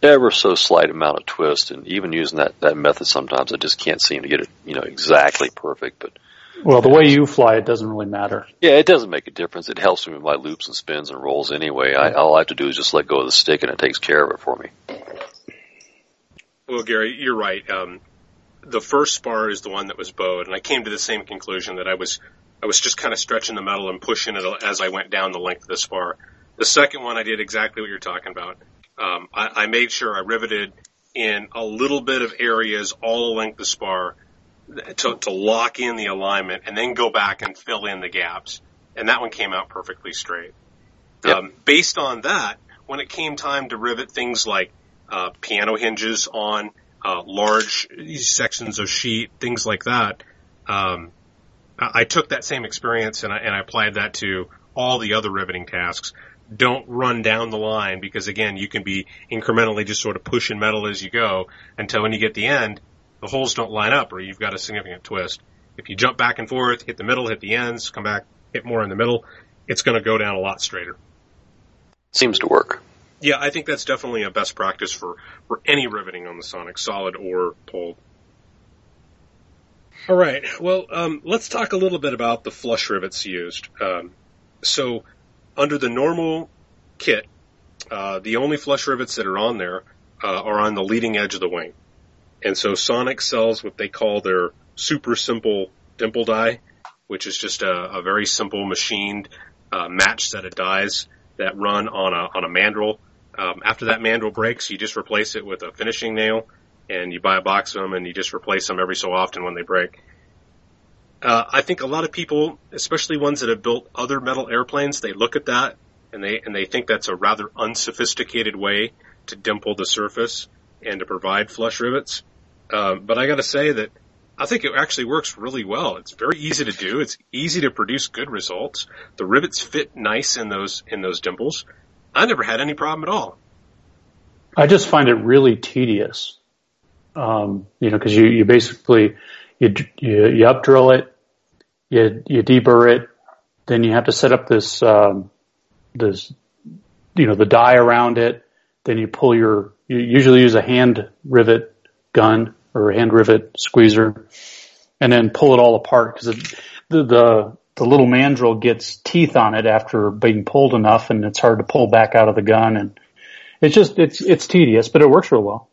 ever so slight amount of twist. And even using that, that method sometimes, I just can't seem to get it, you know, exactly perfect. But well, the way you fly, it doesn't really matter. Yeah, it doesn't make a difference. It helps me with my loops and spins and rolls anyway. I, all I have to do is just let go of the stick, and it takes care of it for me. Well, Gary, you're right. Um, the first spar is the one that was bowed, and I came to the same conclusion that I was – I was just kind of stretching the metal and pushing it as I went down the length of the spar. The second one, I did exactly what you're talking about. Um, I, I made sure I riveted in a little bit of areas all the length of the spar to, to lock in the alignment and then go back and fill in the gaps. And that one came out perfectly straight. Yep. Um, based on that, when it came time to rivet things like uh, piano hinges on, uh, large sections of sheet, things like that. Um, I took that same experience and I, and I applied that to all the other riveting tasks. Don't run down the line because, again, you can be incrementally just sort of pushing metal as you go until when you get the end, the holes don't line up or you've got a significant twist. If you jump back and forth, hit the middle, hit the ends, come back, hit more in the middle, it's going to go down a lot straighter. Seems to work. Yeah, I think that's definitely a best practice for, for any riveting on the Sonex, solid or pulled. All right. Well, um, let's talk a little bit about the flush rivets used. Um, so under the normal kit, uh, the only flush rivets that are on there uh, are on the leading edge of the wing. And so Sonex sells what they call their super simple dimple die, which is just a, a very simple machined uh, match set of dies that run on a on a mandrel. Um, after that mandrel breaks, you just replace it with a finishing nail, and you buy a box of them, and you just replace them every so often when they break. Uh, I think a lot of people, especially ones that have built other metal airplanes, they look at that, and they and they think that's a rather unsophisticated way to dimple the surface and to provide flush rivets. Uh, but I got to say that I think it actually works really well. It's very easy to do. It's easy to produce good results. The rivets fit nice in those in those dimples. I never had any problem at all. I just find it really tedious, um, you know, because you, you basically you, you you up drill it, you you deburr it, then you have to set up this um, this you know the die around it. Then you pull your you usually use a hand rivet gun or a hand rivet squeezer, and then pull it all apart because the, the the little mandrel gets teeth on it after being pulled enough, and it's hard to pull back out of the gun. And it's just it's it's tedious, but it works real well.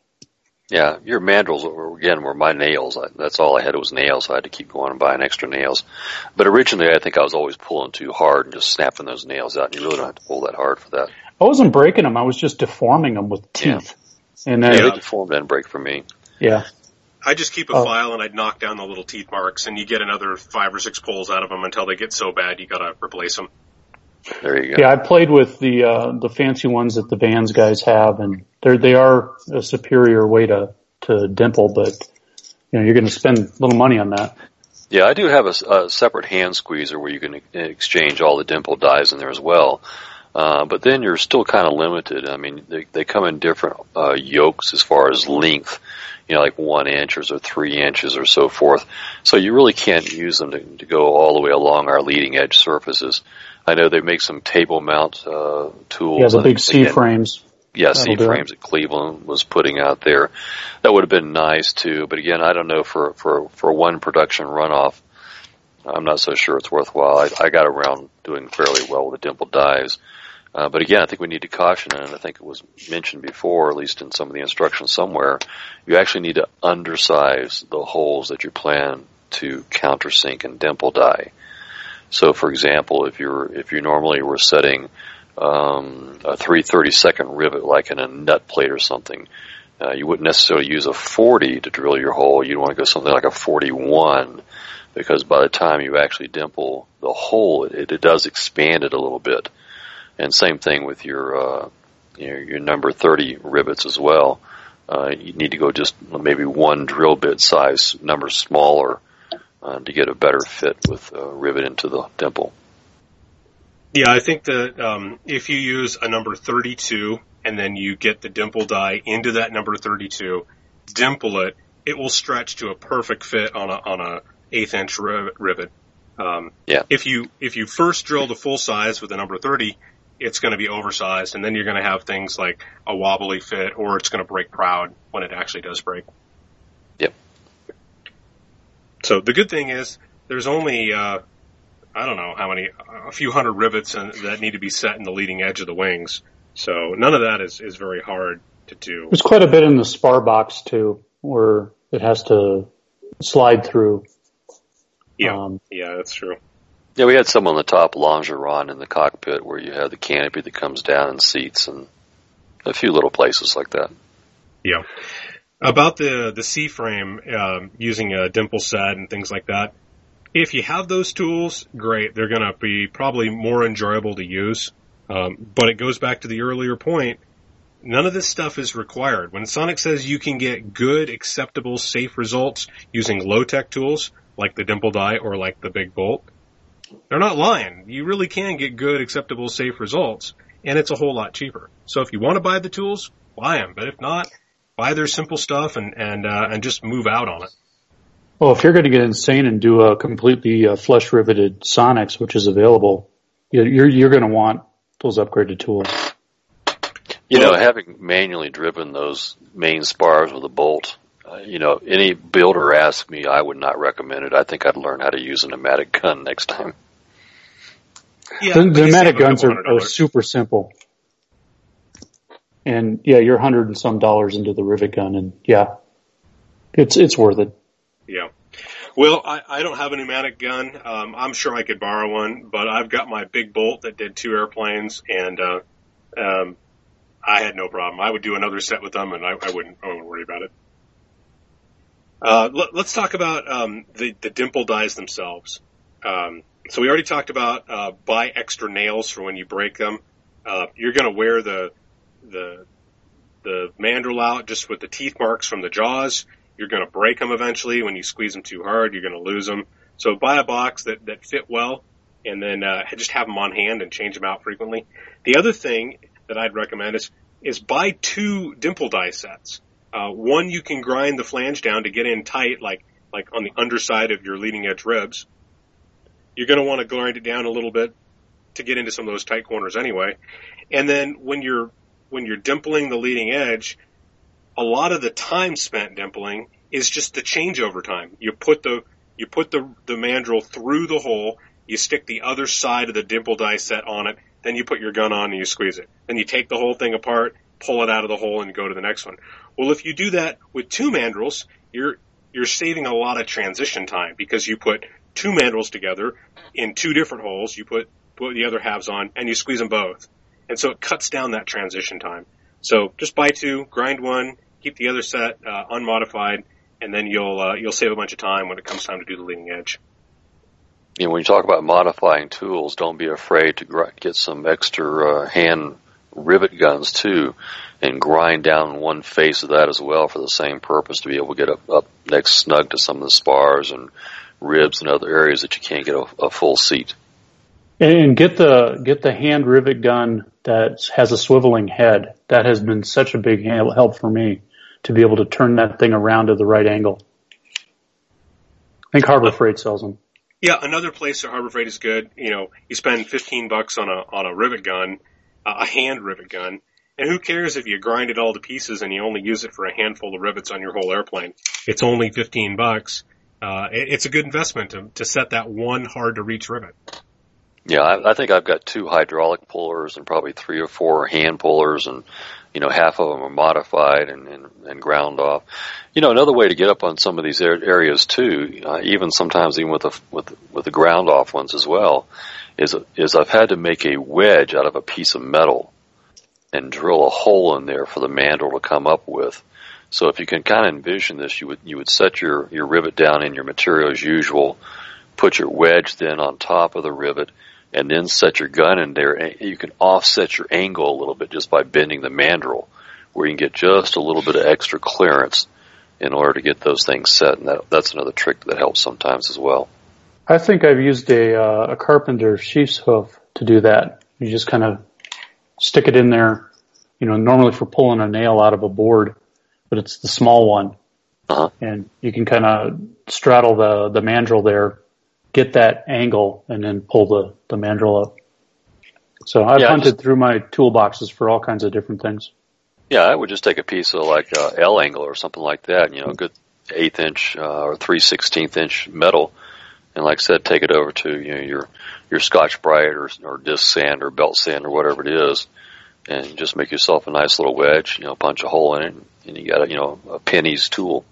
Yeah, your mandrels were, again were my nails. I, that's all I had was nails. So I had to keep going and buying extra nails. But originally, I think I was always pulling too hard and just snapping those nails out. And you really don't have to pull that hard for that. I wasn't breaking them. I was just deforming them with teeth. Yeah. And then yeah, they deformed and break for me. Yeah. I just keep a oh. file and I'd knock down the little teeth marks, and you get another five or six pulls out of them until they get so bad you got to replace them. There you go. Yeah, I played with the uh, the fancy ones that the Vans guys have, and they they are a superior way to, to dimple, but you know you're going to spend a little money on that. Yeah, I do have a, a separate hand squeezer where you can exchange all the dimple dies in there as well. Uh, but then you're still kind of limited. I mean, they, they come in different uh, yokes as far as length, you know, like one inches or three inches or so forth. So you really can't use them to, to go all the way along our leading edge surfaces. I know they make some table mount uh, tools. Yeah, the big C-frames. Yeah, C-frames that Cleveland was putting out there. That would have been nice, too. But, again, I don't know, for, for, for one production runoff, I'm not so sure it's worthwhile. I, I got around doing fairly well with the dimple dies. Uh, but again, I think we need to caution, and I think it was mentioned before, at least in some of the instructions somewhere, you actually need to undersize the holes that you plan to countersink and dimple die. So, for example, if you're if you normally were setting um, a three thirty-second rivet, like in a nut plate or something, uh, you wouldn't necessarily use a forty to drill your hole. You'd want to go something like a forty-one. Because by the time you actually dimple the hole, it, it does expand it a little bit. And same thing with your uh, your, your number thirty rivets as well. Uh, you need to go just maybe one drill bit size number smaller uh, to get a better fit with uh, rivet into the dimple. Yeah, I think that um, if you use a number thirty-two and then you get the dimple die into that number thirty-two, dimple it, it will stretch to a perfect fit on a on a eighth inch rivet. Um, yeah. If you, if you first drill the full size with a number thirty, it's going to be oversized, and then you're going to have things like a wobbly fit, or it's going to break proud when it actually does break. Yep. So the good thing is there's only, uh, I don't know how many, a few hundred rivets in, that need to be set in the leading edge of the wings. So none of that is, is very hard to do. There's quite a bit in the spar box too, where it has to slide through. Yeah, um, yeah, that's true. Yeah, we had some on the top longeron in the cockpit where you have the canopy that comes down and seats and a few little places like that. Yeah. About the, the C-frame, um, using a dimple set and things like that, if you have those tools, great. They're going to be probably more enjoyable to use. Um, but it goes back to the earlier point. None of this stuff is required. When Sonex says you can get good, acceptable, safe results using low-tech tools like the dimple die or like the big bolt, they're not lying. You really can get good, acceptable, safe results, and it's a whole lot cheaper. So if you want to buy the tools, buy them. But if not, buy their simple stuff and and uh, and just move out on it. Well, if you're going to get insane and do a completely uh, flush riveted Sonex, which is available, you're you're going to want those upgraded tools. You know, having manually driven those main spars with a bolt, uh, you know, any builder asked me, I would not recommend it. I think I'd learn how to use a pneumatic gun next time. Yeah, the pneumatic guns are, are super simple. And, yeah, you're a hundred and some dollars into the rivet gun, and, yeah, it's it's worth it. Yeah. Well, I, I don't have a pneumatic gun. Um, I'm sure I could borrow one, but I've got my big bolt that did two airplanes, and uh, um I had no problem. I would do another set with them, and I, I wouldn't I wouldn't worry about it. Uh, let, let's talk about um, the, the dimple dies themselves. Um, so we already talked about uh, buy extra nails for when you break them. Uh, you're going to wear the the the mandrel out just with the teeth marks from the jaws. You're going to break them eventually. When you squeeze them too hard, you're going to lose them. So buy a box that, that fit well, and then uh, just have them on hand and change them out frequently. The other thing that I'd recommend is, is buy two dimple die sets. Uh, one you can grind the flange down to get in tight, like, like on the underside of your leading edge ribs. You're going to want to grind it down a little bit to get into some of those tight corners anyway. And then when you're, when you're dimpling the leading edge, a lot of the time spent dimpling is just the changeover time. You put the, you put the, the mandrel through the hole, you stick the other side of the dimple die set on it, then you put your gun on and you squeeze it. Then you take the whole thing apart, pull it out of the hole, and go to the next one. Well, if you do that with two mandrels, you're you're saving a lot of transition time because you put two mandrels together in two different holes. You put, put the other halves on, and you squeeze them both. And so it cuts down that transition time. So just buy two, grind one, keep the other set uh, unmodified, and then you'll uh, you'll save a bunch of time when it comes time to do the leading edge. You know, when you talk about modifying tools, don't be afraid to gr- get some extra uh, hand rivet guns, too, and grind down one face of that as well for the same purpose, to be able to get up, up next snug to some of the spars and ribs and other areas that you can't get a, a full seat. And get the get the hand rivet gun that has a swiveling head. That has been such a big help for me, to be able to turn that thing around to the right angle. I think Harbor Freight sells them. Yeah, another place that Harbor Freight is good, you know, you spend fifteen bucks on a, on a rivet gun, uh, a hand rivet gun, and who cares if you grind it all to pieces and you only use it for a handful of rivets on your whole airplane? It's only fifteen bucks. Uh, it, it's a good investment to, to set that one hard to reach rivet. Yeah, I, I think I've got two hydraulic pullers and probably three or four hand pullers, and, you know, half of them are modified and, and, and ground off. You know, another way to get up on some of these areas too, uh, even sometimes even with the with with the ground off ones as well, is is I've had to make a wedge out of a piece of metal and drill a hole in there for the mandrel to come up with. So if you can kind of envision this, you would you would set your your rivet down in your material as usual, put your wedge then on top of the rivet, and then set your gun in there. You can offset your angle a little bit just by bending the mandrel, where you can get just a little bit of extra clearance in order to get those things set. And that, that's another trick that helps sometimes as well. I think I've used a, uh, a carpenter's sheath's hoof to do that. You just kind of stick it in there, you know, normally for pulling a nail out of a board, but it's the small one. Uh-huh. And you can kind of straddle the, the mandrel there, get that angle, and then pull the, the mandrel up. So I've yeah, hunted just, through my toolboxes for all kinds of different things. Yeah, I would just take a piece of like uh, L angle or something like that, you know, a good eighth inch uh, or three sixteenth inch metal, and like I said, take it over to you know your your Scotch-Brite or or disc sand or belt sand or whatever it is, and just make yourself a nice little wedge. You know, punch a hole in it, and you got a, you know a penny's tool.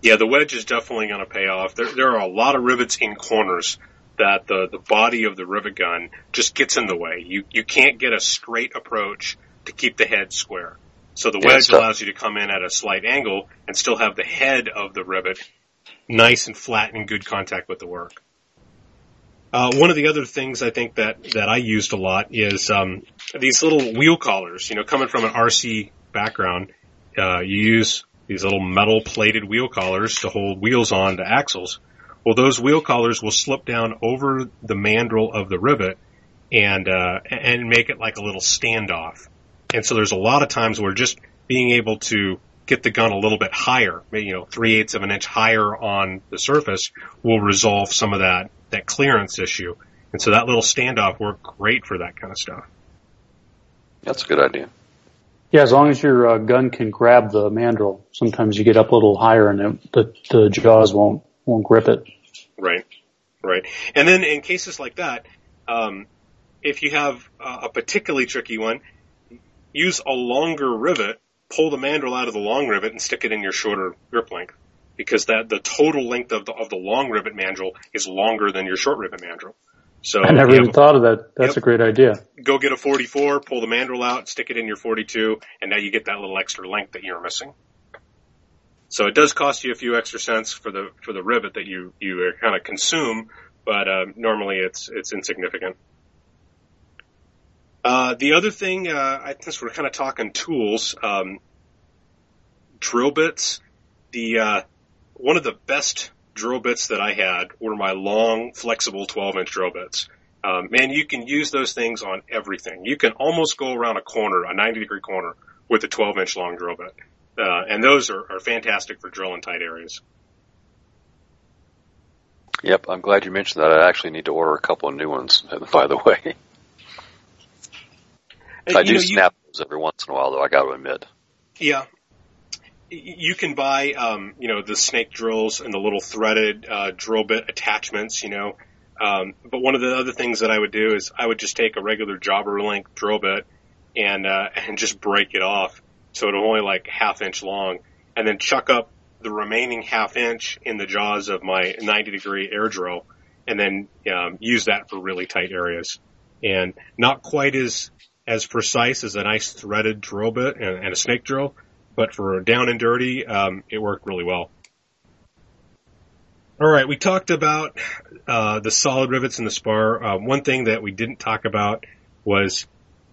Yeah, the wedge is definitely going to pay off. There, there are a lot of rivets in corners that the, the body of the rivet gun just gets in the way. You you can't get a straight approach to keep the head square. So the wedge yeah, allows you to come in at a slight angle and still have the head of the rivet nice and flat and in good contact with the work. Uh, one of the other things I think that, that I used a lot is, um, these little wheel collars, you know, coming from an R C background, uh, you use these little metal plated wheel collars to hold wheels on to axles. Well, those wheel collars will slip down over the mandrel of the rivet and, uh, and make it like a little standoff. And so there's a lot of times where just being able to get the gun a little bit higher, you know, three eighths of an inch higher on the surface will resolve some of that, that clearance issue. And so that little standoff worked great for that kind of stuff. That's a good idea. Yeah, as long as your uh, gun can grab the mandrel, sometimes you get up a little higher and it, the, the jaws won't, won't grip it. Right, right. And then in cases like that, um, if you have uh, a particularly tricky one, use a longer rivet, pull the mandrel out of the long rivet and stick it in your shorter grip length. Because that the total length of the of the long rivet mandrel is longer than your short rivet mandrel. So I never even a, thought of that. That's yep, a great idea. Go get a forty-four, pull the mandrel out, stick it in your forty-two, and now you get that little extra length that you're missing. So it does cost you a few extra cents for the for the rivet that you you kind of consume, but uh, normally it's it's insignificant. Uh, the other thing, uh, I guess we're kind of talking tools, um, drill bits. The uh, one of the best drill bits that I had were my long, flexible twelve-inch drill bits. Um, man, you can use those things on everything. You can almost go around a corner, a ninety-degree corner, with a twelve-inch long drill bit. Uh, and those are, are fantastic for drilling tight areas. Yep, I'm glad you mentioned that. I actually need to order a couple of new ones, by the way. And, I do know, snap you, those every once in a while, though, I got to admit. Yeah. You can buy, um, you know, the snake drills and the little threaded uh, drill bit attachments, you know. Um, but one of the other things that I would do is I would just take a regular jobber length drill bit and uh, and just break it off so it's only like half inch long, and then chuck up the remaining half inch in the jaws of my ninety degree air drill, and then um, use that for really tight areas. And not quite as as precise as a nice threaded drill bit and, and a snake drill. But for down and dirty, um, it worked really well. All right, we talked about uh, the solid rivets and the spar. Uh, one thing that we didn't talk about was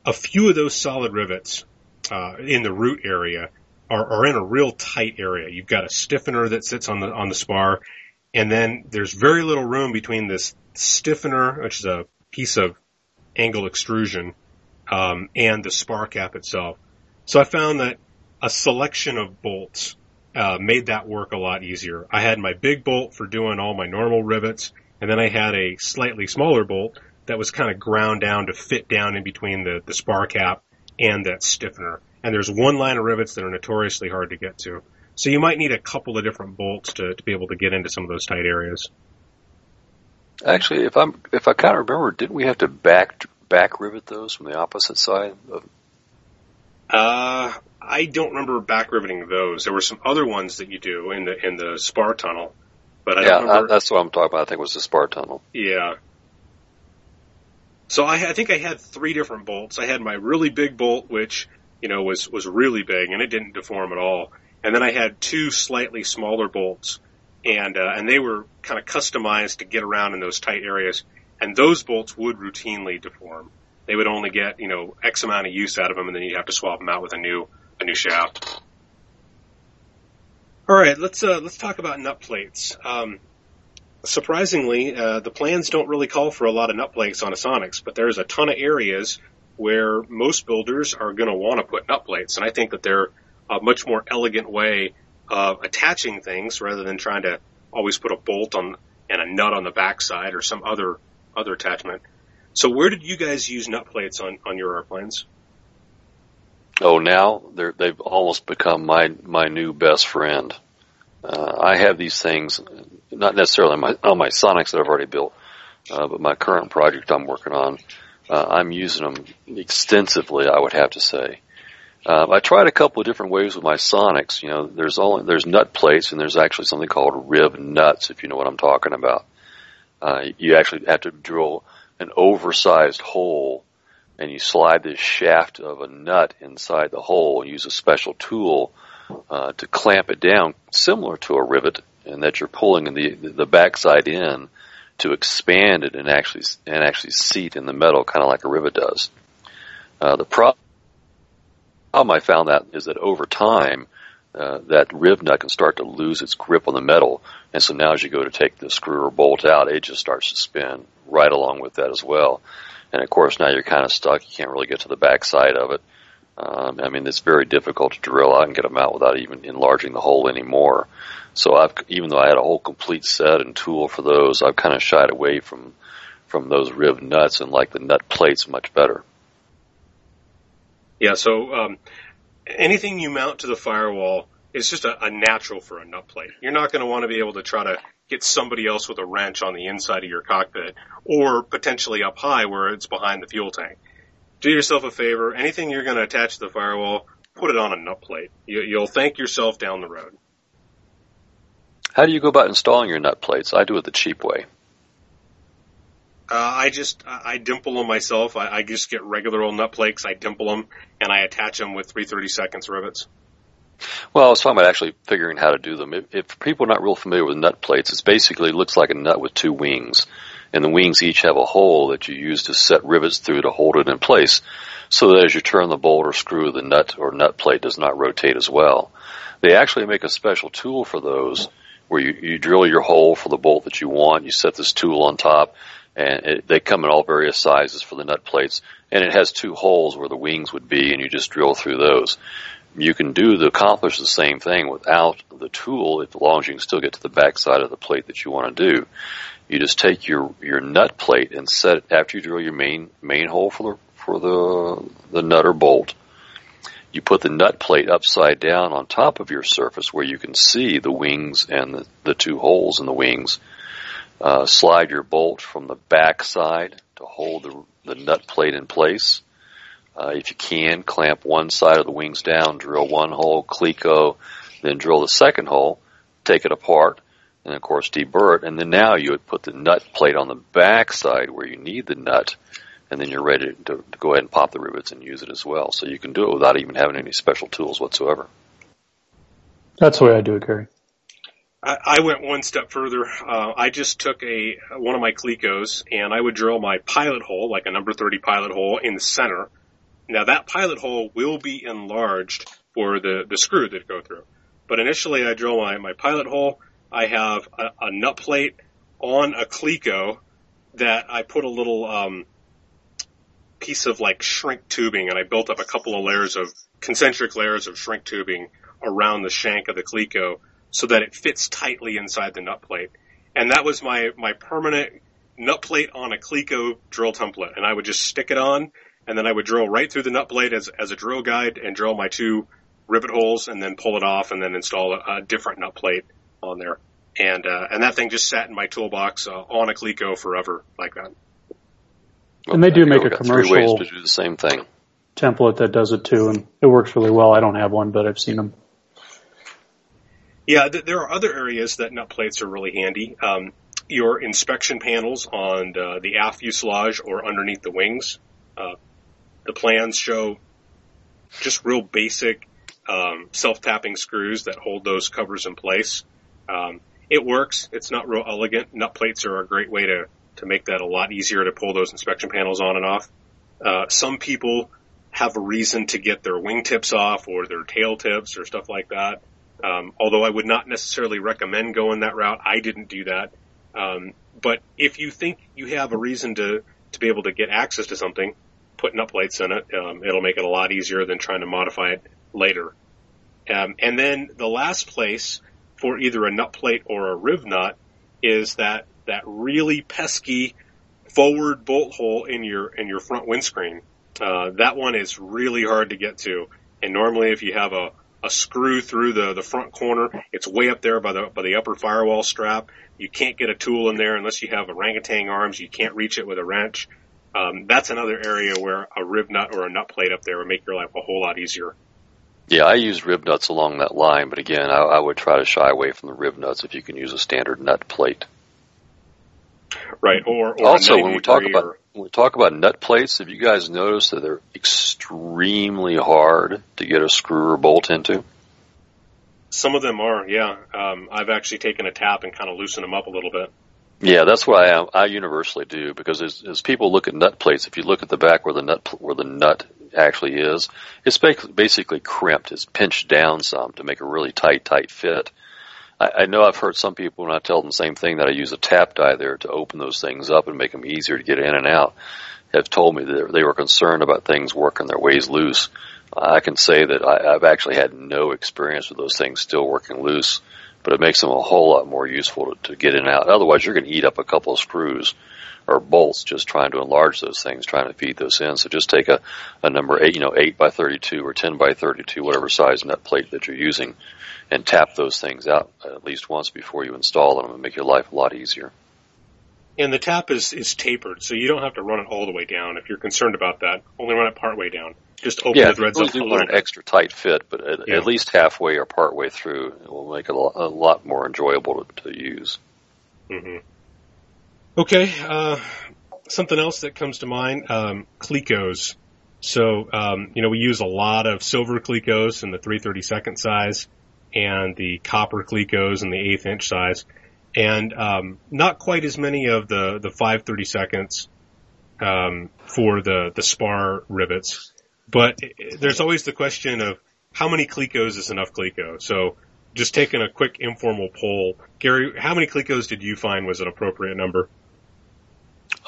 a few of those solid rivets uh, in the root area are, are in a real tight area. You've got a stiffener that sits on the on the spar, and then there's very little room between this stiffener, which is a piece of angle extrusion, um, and the spar cap itself. So I found that a selection of bolts uh made that work a lot easier. I had my big bolt for doing all my normal rivets, and then I had a slightly smaller bolt that was kind of ground down to fit down in between the, the spar cap and that stiffener. And there's one line of rivets that are notoriously hard to get to. So you might need a couple of different bolts to, to be able to get into some of those tight areas. Actually, if I'm if I kind of remember, didn't we have to back back rivet those from the opposite side of Uh, I don't remember back riveting those. There were some other ones that you do in the in the spar tunnel, but I yeah, don't remember. I, that's what I'm talking about. I think it was the spar tunnel. Yeah. So I, I think I had three different bolts. I had my really big bolt, which you know was was really big, and it didn't deform at all. And then I had two slightly smaller bolts, and uh, and they were kind of customized to get around in those tight areas. And those bolts would routinely deform. They would only get, you know, X amount of use out of them, and then you'd have to swap them out with a new, a new shaft. All right, let's uh, let's talk about nut plates. Um, surprisingly, uh, the plans don't really call for a lot of nut plates on a Sonex, but there's a ton of areas where most builders are going to want to put nut plates, and I think that they're a much more elegant way of attaching things rather than trying to always put a bolt on and a nut on the backside or some other other attachment. So where did you guys use nut plates on, on your airplanes? Oh, now they're, they've almost become my, my new best friend. Uh, I have these things, not necessarily on my, on my Sonex that I've already built, uh, but my current project I'm working on, uh, I'm using them extensively, I would have to say. Uh, I tried a couple of different ways with my Sonex. You know, there's all, there's nut plates, and there's actually something called rib nuts, if you know what I'm talking about. Uh, you actually have to drill an oversized hole, and you slide this shaft of a nut inside the hole and use a special tool uh, to clamp it down, similar to a rivet, and that you're pulling the the backside in to expand it and actually and actually seat in the metal, kind of like a rivet does. Uh, the pro- problem I found that is that over time, uh, that riv nut can start to lose its grip on the metal, and so now as you go to take the screw or bolt out, it just starts to spin right along with that as well. And of course, now you're kind of stuck. You can't really get to the backside of it. Um, I mean, it's very difficult to drill out and get them out without even enlarging the hole anymore. So I've, even though I had a whole complete set and tool for those, I've kind of shied away from from those riv nuts and like the nut plates much better. Yeah, so um, anything you mount to the firewall is just a, a natural for a nut plate. You're not going to want to be able to try to get somebody else with a wrench on the inside of your cockpit or potentially up high where it's behind the fuel tank. Do yourself a favor. Anything you're going to attach to the firewall, put it on a nut plate. You, you'll thank yourself down the road. How do you go about installing your nut plates? I do it the cheap way. Uh, I just I dimple them myself. I, I just get regular old nut plates. I dimple them, and I attach them with three thirty-seconds rivets. Well, I was talking about actually figuring how to do them. If, if people are not real familiar with nut plates, it's basically looks like a nut with two wings. And the wings each have a hole that you use to set rivets through to hold it in place so that as you turn the bolt or screw, the nut or nut plate does not rotate as well. They actually make a special tool for those where you, you drill your hole for the bolt that you want. You set this tool on top, and it, they come in all various sizes for the nut plates. And it has two holes where the wings would be, and you just drill through those. You can do the accomplish the same thing without the tool as long as you can still get to the back side of the plate that you want to do. You just take your, your nut plate and set it after you drill your main main hole for the for the the nut or bolt. You put the nut plate upside down on top of your surface where you can see the wings and the, the two holes in the wings. Uh, slide your bolt from the back side to hold the the nut plate in place. Uh, if you can, clamp one side of the wings down, drill one hole, cleco, then drill the second hole, take it apart, and of course deburr it. And then now you would put the nut plate on the back side where you need the nut, and then you're ready to, to go ahead and pop the rivets and use it as well. So you can do it without even having any special tools whatsoever. That's the way I do it, Gary. I, I went one step further. Uh, I just took a one of my clecos, and I would drill my pilot hole, like a number thirty pilot hole, in the center. Now, that pilot hole will be enlarged for the, the screw that go through. But initially, I drill my, my pilot hole. I have a, a nut plate on a cleco that I put a little um, piece of, like, shrink tubing, and I built up a couple of layers of concentric layers of shrink tubing around the shank of the cleco so that it fits tightly inside the nut plate. And that was my, my permanent nut plate on a cleco drill template, and I would just stick it on. And then I would drill right through the nut plate as, as a drill guide and drill my two rivet holes and then pull it off and then install a, a different nut plate on there. And uh, and that thing just sat in my toolbox uh, on a Cleco forever like that. Well, and they do make a commercial three ways to do the same thing. Template that does it too, and it works really well. I don't have one, but I've seen them. Yeah, th- there are other areas that nut plates are really handy. Um, your inspection panels on the, the aft fuselage or underneath the wings. Uh, The plans show just real basic um, self-tapping screws that hold those covers in place. Um, it works. It's not real elegant. Nut plates are a great way to, to make that a lot easier to pull those inspection panels on and off. Uh, some people have a reason to get their wingtips off or their tail tips or stuff like that. Um, although I would not necessarily recommend going that route. I didn't do that. Um, but if you think you have a reason to, to be able to get access to something, put nut plates in it. Um, it'll make it a lot easier than trying to modify it later. Um, and then the last place for either a nut plate or a riv nut is that that really pesky forward bolt hole in your in your front windscreen. Uh, that one is really hard to get to. And normally, if you have a, a screw through the, the front corner, it's way up there by the by the upper firewall strap. You can't get a tool in there unless you have orangutan arms. You can't reach it with a wrench. Um, that's another area where a riv nut or a nut plate up there would make your life a whole lot easier. Yeah, I use riv nuts along that line, but again, I, I would try to shy away from the riv nuts if you can use a standard nut plate. Right. Or, or also, when we talk about or... when we talk about nut plates, have you guys noticed that they're extremely hard to get a screw or bolt into? Some of them are, yeah. Um, I've actually taken a tap and kind of loosened them up a little bit. Yeah, that's what I, I universally do, because as, as people look at nut plates, if you look at the back where the nut where the nut actually is, it's basically crimped. It's pinched down some to make a really tight, tight fit. I, I know I've heard some people, when I tell them the same thing, that I use a tap die there to open those things up and make them easier to get in and out, have told me that they were concerned about things working their ways loose. I can say that I, I've actually had no experience with those things still working loose, but it makes them a whole lot more useful to, to get in and out. Otherwise, you're going to eat up a couple of screws or bolts just trying to enlarge those things, trying to feed those in. So just take a, a number eight, you know, eight by thirty-two or ten by thirty-two, whatever size nut plate that you're using, and tap those things out at least once before you install them and make your life a lot easier. And the tap is, is tapered, so you don't have to run it all the way down. If you're concerned about that, only run it part way down. Just open yeah, the threads up. Yeah, you want an extra tight fit, but at, yeah. at least halfway or part way through, it will make it a lot, a lot more enjoyable to, to use. Mm-hmm. Okay, uh, something else that comes to mind, um, Clecos. So, um, you know, we use a lot of silver Clecos in the three thirty-second size and the copper Clecos in the eighth inch size, and um, not quite as many of the, the five thirty-seconds um, for the, the spar rivets. But there's always the question of how many Clecos is enough Cleco. So just taking a quick informal poll, Gary, how many Clecos did you find was an appropriate number?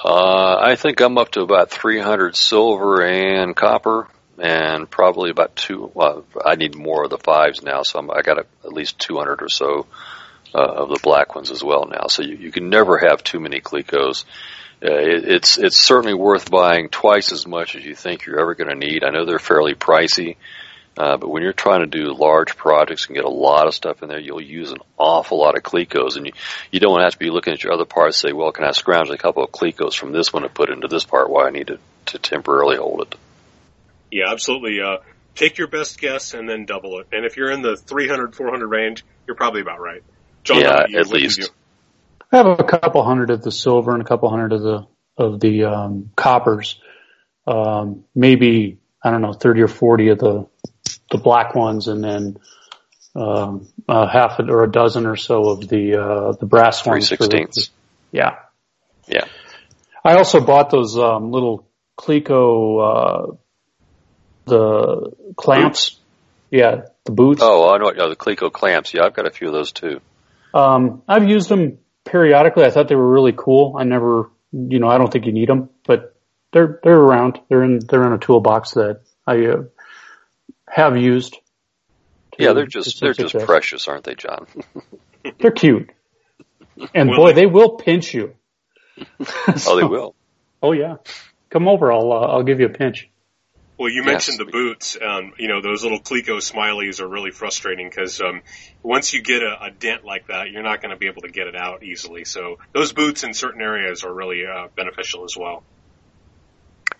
Uh, I think I'm up to about three hundred silver and copper, and probably about two. Well, I need more of the fives now, so I'm, I got at least two hundred or so uh, of the black ones as well now. So you, you can never have too many Clecos. Uh, it, it's it's certainly worth buying twice as much as you think you're ever going to need. I know they're fairly pricey, uh, but when you're trying to do large projects and get a lot of stuff in there, you'll use an awful lot of Clecos, and you, you don't have to be looking at your other parts and say, well, can I scrounge a couple of Clecos from this one to put into this part while I need to, to temporarily hold it? Yeah, absolutely. Uh, take your best guess and then double it. And if you're in the three hundred, four hundred range, you're probably about right. John, yeah, you, at least. I have a couple hundred of the silver and a couple hundred of the of the um, coppers. Um, maybe I don't know, thirty or forty of the the black ones, and then um, uh, half a, or a dozen or so of the uh, the brass ones. Three sixteenths. Yeah, yeah. I also bought those um, little Cleco uh, the clamps. Boots. Yeah, the boots. Oh, I know, no, the Cleco clamps. Yeah, I've got a few of those too. Um, I've used them periodically. I thought they were really cool. I never, you know, I don't think you need them, but they're they're around. They're in they're in a toolbox that I uh, have used. Yeah, they're just they're success. just precious, aren't they, John? They're cute, and will boy, they? they will pinch you. So, oh, they will. Oh yeah, come over. I'll uh, I'll give you a pinch. Well, you mentioned yes. the boots. Um, you know, those little Cleco smileys are really frustrating because um, once you get a, a dent like that, you're not going to be able to get it out easily. So those boots in certain areas are really uh, beneficial as well.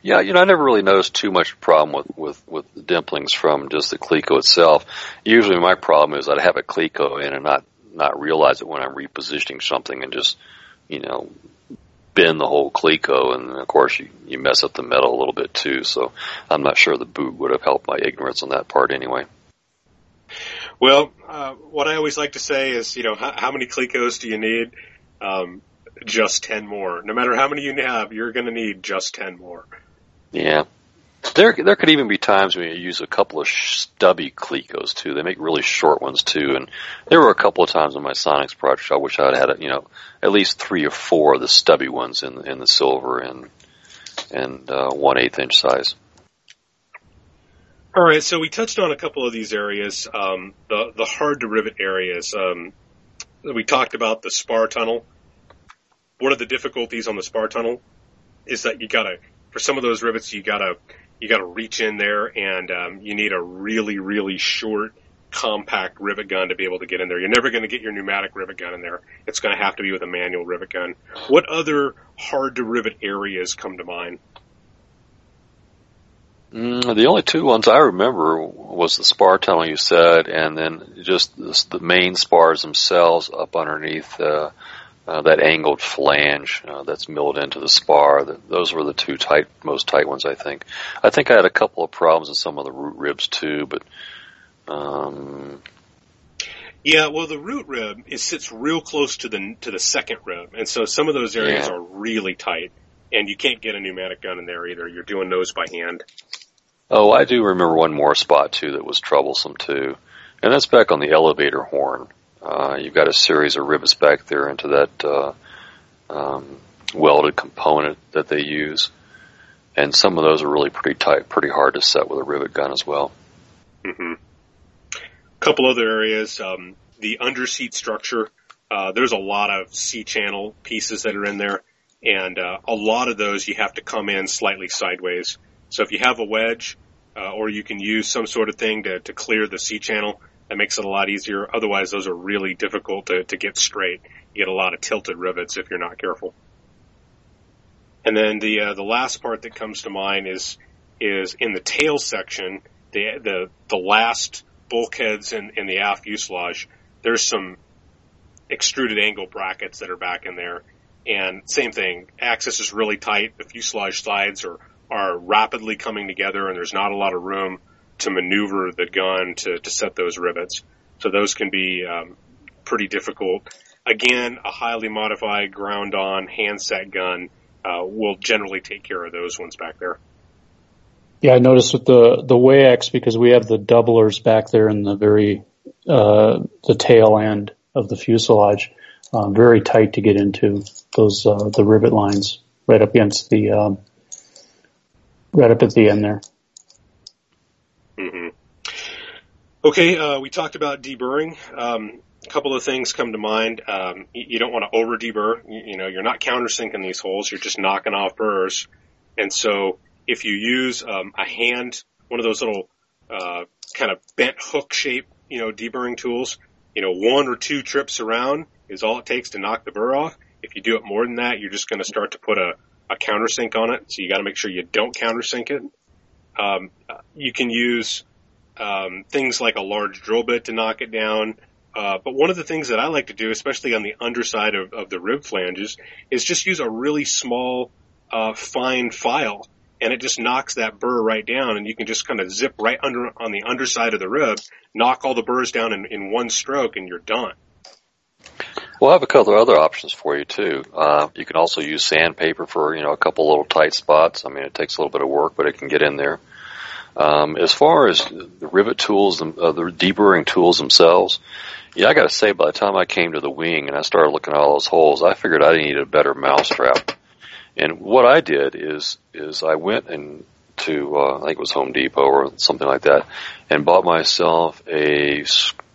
Yeah, you know, I never really noticed too much problem with, with, with the dimplings from just the Cleco itself. Usually my problem is I'd have a Cleco in and not, not realize it when I'm repositioning something and just, you know, bend the whole Cleco, and of course you, you mess up the metal a little bit too, so I'm not sure the boot would have helped my ignorance on that part anyway. Well, uh, what I always like to say is, you know, how, how many Clecos do you need? Um, just ten more. No matter how many you have, you're going to need just ten more. Yeah. There there could even be times when you use a couple of stubby Clecos too. They make really short ones too. And there were a couple of times in my Sonex project I wish I had had, you know, at least three or four of the stubby ones in, in the silver and and uh, one-eighth inch size. All right, so we touched on a couple of these areas, um, the the hard to rivet areas. Um, we talked about the spar tunnel. One of the difficulties on the spar tunnel is that you gotta, for some of those rivets, you gotta You got to reach in there, and um, you need a really, really short, compact rivet gun to be able to get in there. You're never going to get your pneumatic rivet gun in there. It's going to have to be with a manual rivet gun. What other hard-to-rivet areas come to mind? Mm, the only two ones I remember was the spar tunnel you said, and then just the main spars themselves up underneath uh, uh, that angled flange uh, that's milled into the spar. The, those were the two tight, most tight ones, I think. I think I had a couple of problems with some of the root ribs too, but um, Yeah, well, the root rib, it sits real close to the to the second rib, and so some of those areas yeah. are really tight, and you can't get a pneumatic gun in there either. You're doing those by hand. Oh, I do remember one more spot, too, that was troublesome, too, and that's back on the elevator horn. Uh, you've got a series of rivets back there into that uh, um, welded component that they use, and some of those are really pretty tight, pretty hard to set with a rivet gun as well. Mm-hmm. Couple other areas, um, the underseat structure, uh, there's a lot of C-channel pieces that are in there, and uh, a lot of those you have to come in slightly sideways. So if you have a wedge, uh, or you can use some sort of thing to, to clear the C-channel, that makes it a lot easier. Otherwise, those are really difficult to, to get straight. You get a lot of tilted rivets if you're not careful. And then the uh, the last part that comes to mind is is in the tail section, the the, the last bulkheads and, and the aft fuselage, there's some extruded angle brackets that are back in there. And same thing, access is really tight. The fuselage sides are, are rapidly coming together, and there's not a lot of room to maneuver the gun to, to set those rivets. So those can be um, pretty difficult. Again, a highly modified ground-on handset gun uh, will generally take care of those ones back there. Yeah, I noticed with the, the Waiex, because we have the doublers back there in the very, uh, the tail end of the fuselage, um, very tight to get into those, uh, the rivet lines right up against the, um, right up at the end there. Mm-hmm. Okay, uh, we talked about deburring. Um, a couple of things come to mind. Um, you, you don't want to over deburr. You, you know, you're not countersinking these holes. You're just knocking off burrs. And so, if you use um, a hand, one of those little uh, kind of bent hook shape, you know, deburring tools, you know, one or two trips around is all it takes to knock the burr off. If you do it more than that, you're just going to start to put a, a countersink on it. So you got to make sure you don't countersink it. Um, you can use um, things like a large drill bit to knock it down. Uh, but one of the things that I like to do, especially on the underside of, of the rib flanges, is just use a really small, uh, fine file. And it just knocks that burr right down, and you can just kind of zip right under on the underside of the rib, knock all the burrs down in, in one stroke, and you're done. Well, I have a couple of other options for you, too. Uh, you can also use sandpaper for, you know, a couple little tight spots. I mean, it takes a little bit of work, but it can get in there. Um, as far as the rivet tools, uh, the deburring tools themselves, yeah, I got to say, by the time I came to the wing and I started looking at all those holes, I figured I needed a better mousetrap. And what I did is, is I went and to, uh, I think it was Home Depot or something like that, and bought myself a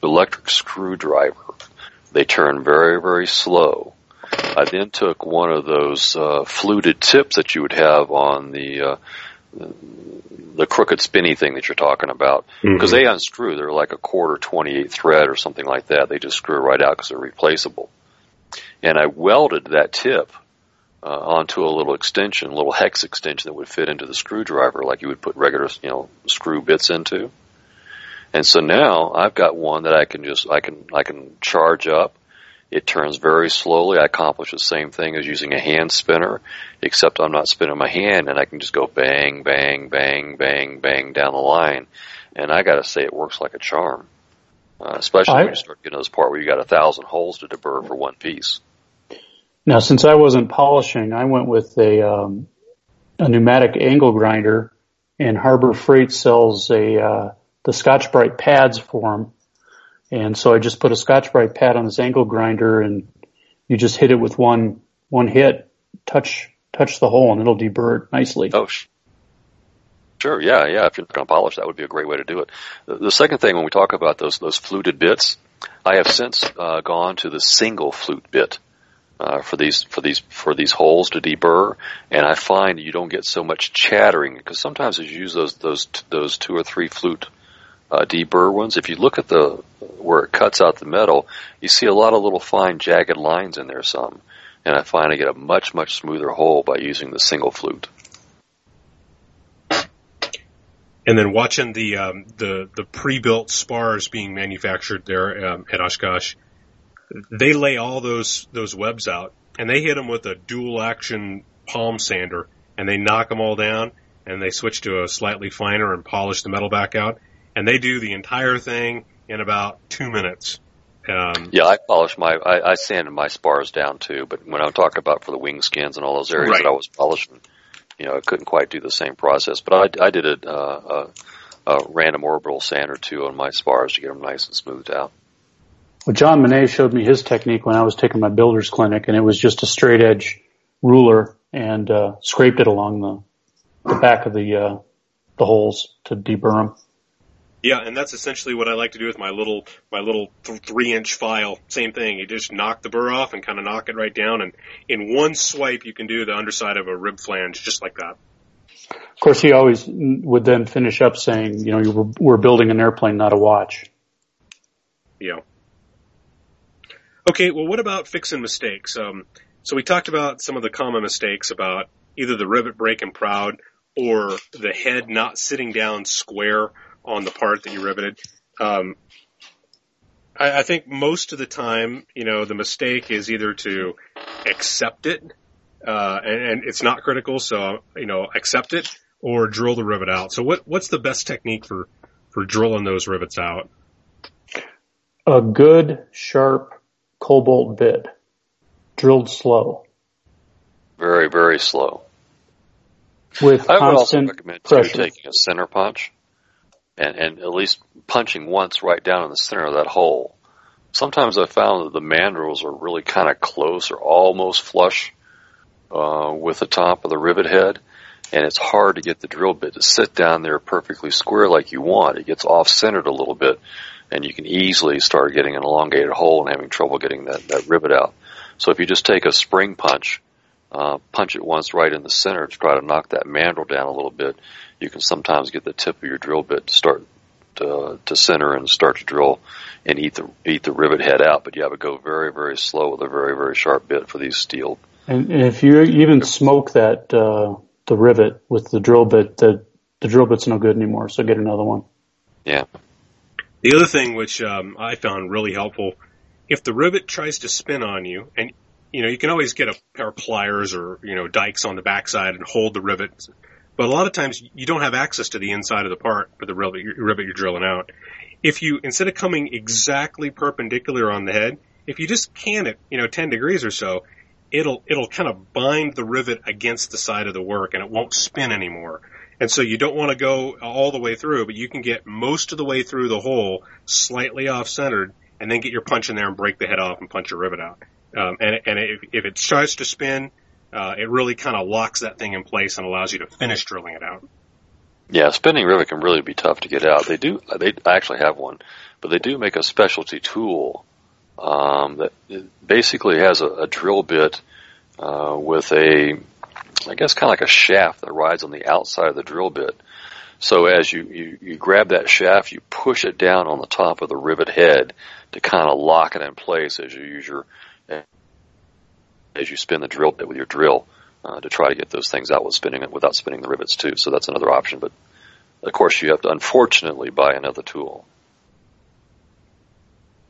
electric screwdriver. They turn very, very slow. I then took one of those, uh, fluted tips that you would have on the, uh, the crooked spinny thing that you're talking about. Mm-hmm. Cause they unscrew. They're like a quarter twenty-eight thread or something like that. They just screw right out cause they're replaceable. And I welded that tip Uh, onto a little extension, a little hex extension that would fit into the screwdriver like you would put regular, you know, screw bits into. And so now I've got one that I can just, I can, I can charge up. It turns very slowly. I accomplish the same thing as using a hand spinner, except I'm not spinning my hand, and I can just go bang, bang, bang, bang, bang down the line. And I gotta say it works like a charm. Uh, especially I... when you start getting to this part where you got a thousand holes to deburr for one piece. Now, since I wasn't polishing, I went with a, um, a pneumatic angle grinder, and Harbor Freight sells a, uh, the Scotch-Brite pads for them. And so I just put a Scotch-Brite pad on this angle grinder, and you just hit it with one, one hit, touch, touch the hole, and it'll deburr it nicely. Oh, sure. Yeah. Yeah. If you're not going to polish, that would be a great way to do it. The, the second thing, when we talk about those, those fluted bits, I have since, uh, gone to the single flute bit. Uh, for these, for these, for these holes to deburr. And I find you don't get so much chattering, because sometimes as you use those, those, those two or three flute, uh, deburr ones, if you look at the, where it cuts out the metal, you see a lot of little fine jagged lines in there some. And I find I get a much, much smoother hole by using the single flute. And then watching the, um, the, the pre-built spars being manufactured there, um, at Oshkosh. They lay all those, those webs out, and they hit them with a dual action palm sander, and they knock them all down, and they switch to a slightly finer and polish the metal back out, and they do the entire thing in about two minutes. Um, yeah, I polish my, I, I sanded my spars down too, but when I'm talking about for the wing skins and all those areas right. that I was polishing, you know, I couldn't quite do the same process, but I, I did a, a, a random orbital sand or two on my spars to get them nice and smoothed out. Well, John Monnett showed me his technique when I was taking my builder's clinic, and it was just a straight edge ruler and uh, scraped it along the, the back of the uh, the holes to deburr them. Yeah, and that's essentially what I like to do with my little my little th- three-inch file. Same thing. You just knock the burr off and kind of knock it right down, and in one swipe you can do the underside of a rib flange just like that. Of course, he always would then finish up saying, you know, you were, we're building an airplane, not a watch. Yeah. Okay, well, what about fixing mistakes? Um, so we talked about some of the common mistakes about either the rivet breaking proud or the head not sitting down square on the part that you riveted. Um, I, I think most of the time, you know, the mistake is either to accept it, uh, and, and it's not critical, so, you know, accept it or drill the rivet out. So what, what's the best technique for, for drilling those rivets out? A good, sharp cobalt bit, drilled slow. Very, very slow. With I would also recommend taking a center punch. And, and at least punching once right down in the center of that hole. Sometimes I found that the mandrels are really kind of close or almost flush uh, with the top of the rivet head, and it's hard to get the drill bit to sit down there perfectly square like you want. It gets off-centered a little bit, and you can easily start getting an elongated hole and having trouble getting that, that rivet out. So if you just take a spring punch, Uh, punch it once right in the center to try to knock that mandrel down a little bit, you can sometimes get the tip of your drill bit to start to, to center and start to drill and eat the eat the rivet head out. But you have to go very, very slow with a very, very sharp bit for these steel. And, and if you even smoke that uh, the rivet with the drill bit, the, the drill bit's no good anymore, so get another one. Yeah. The other thing which um, I found really helpful, if the rivet tries to spin on you, and you know, you can always get a pair of pliers or, you know, dikes on the backside and hold the rivet. But a lot of times you don't have access to the inside of the part for the rivet you're drilling out. If you, instead of coming exactly perpendicular on the head, if you just can it, you know, ten degrees or so, it'll, it'll kind of bind the rivet against the side of the work and it won't spin anymore. And so you don't want to go all the way through, but you can get most of the way through the hole, slightly off-centered, and then get your punch in there and break the head off and punch your rivet out. Um, and and if, if it starts to spin, uh, it really kind of locks that thing in place and allows you to finish drilling it out. Yeah, spinning rivet can really be tough to get out. They do, they actually have one, but they do make a specialty tool um, that basically has a, a drill bit uh, with a, I guess, kind of like a shaft that rides on the outside of the drill bit. So as you, you, you grab that shaft, you push it down on the top of the rivet head to kind of lock it in place as you use your as you spin the drill bit with your drill uh, to try to get those things out with spinning it without spinning the rivets too. So that's another option. But, of course, you have to unfortunately buy another tool.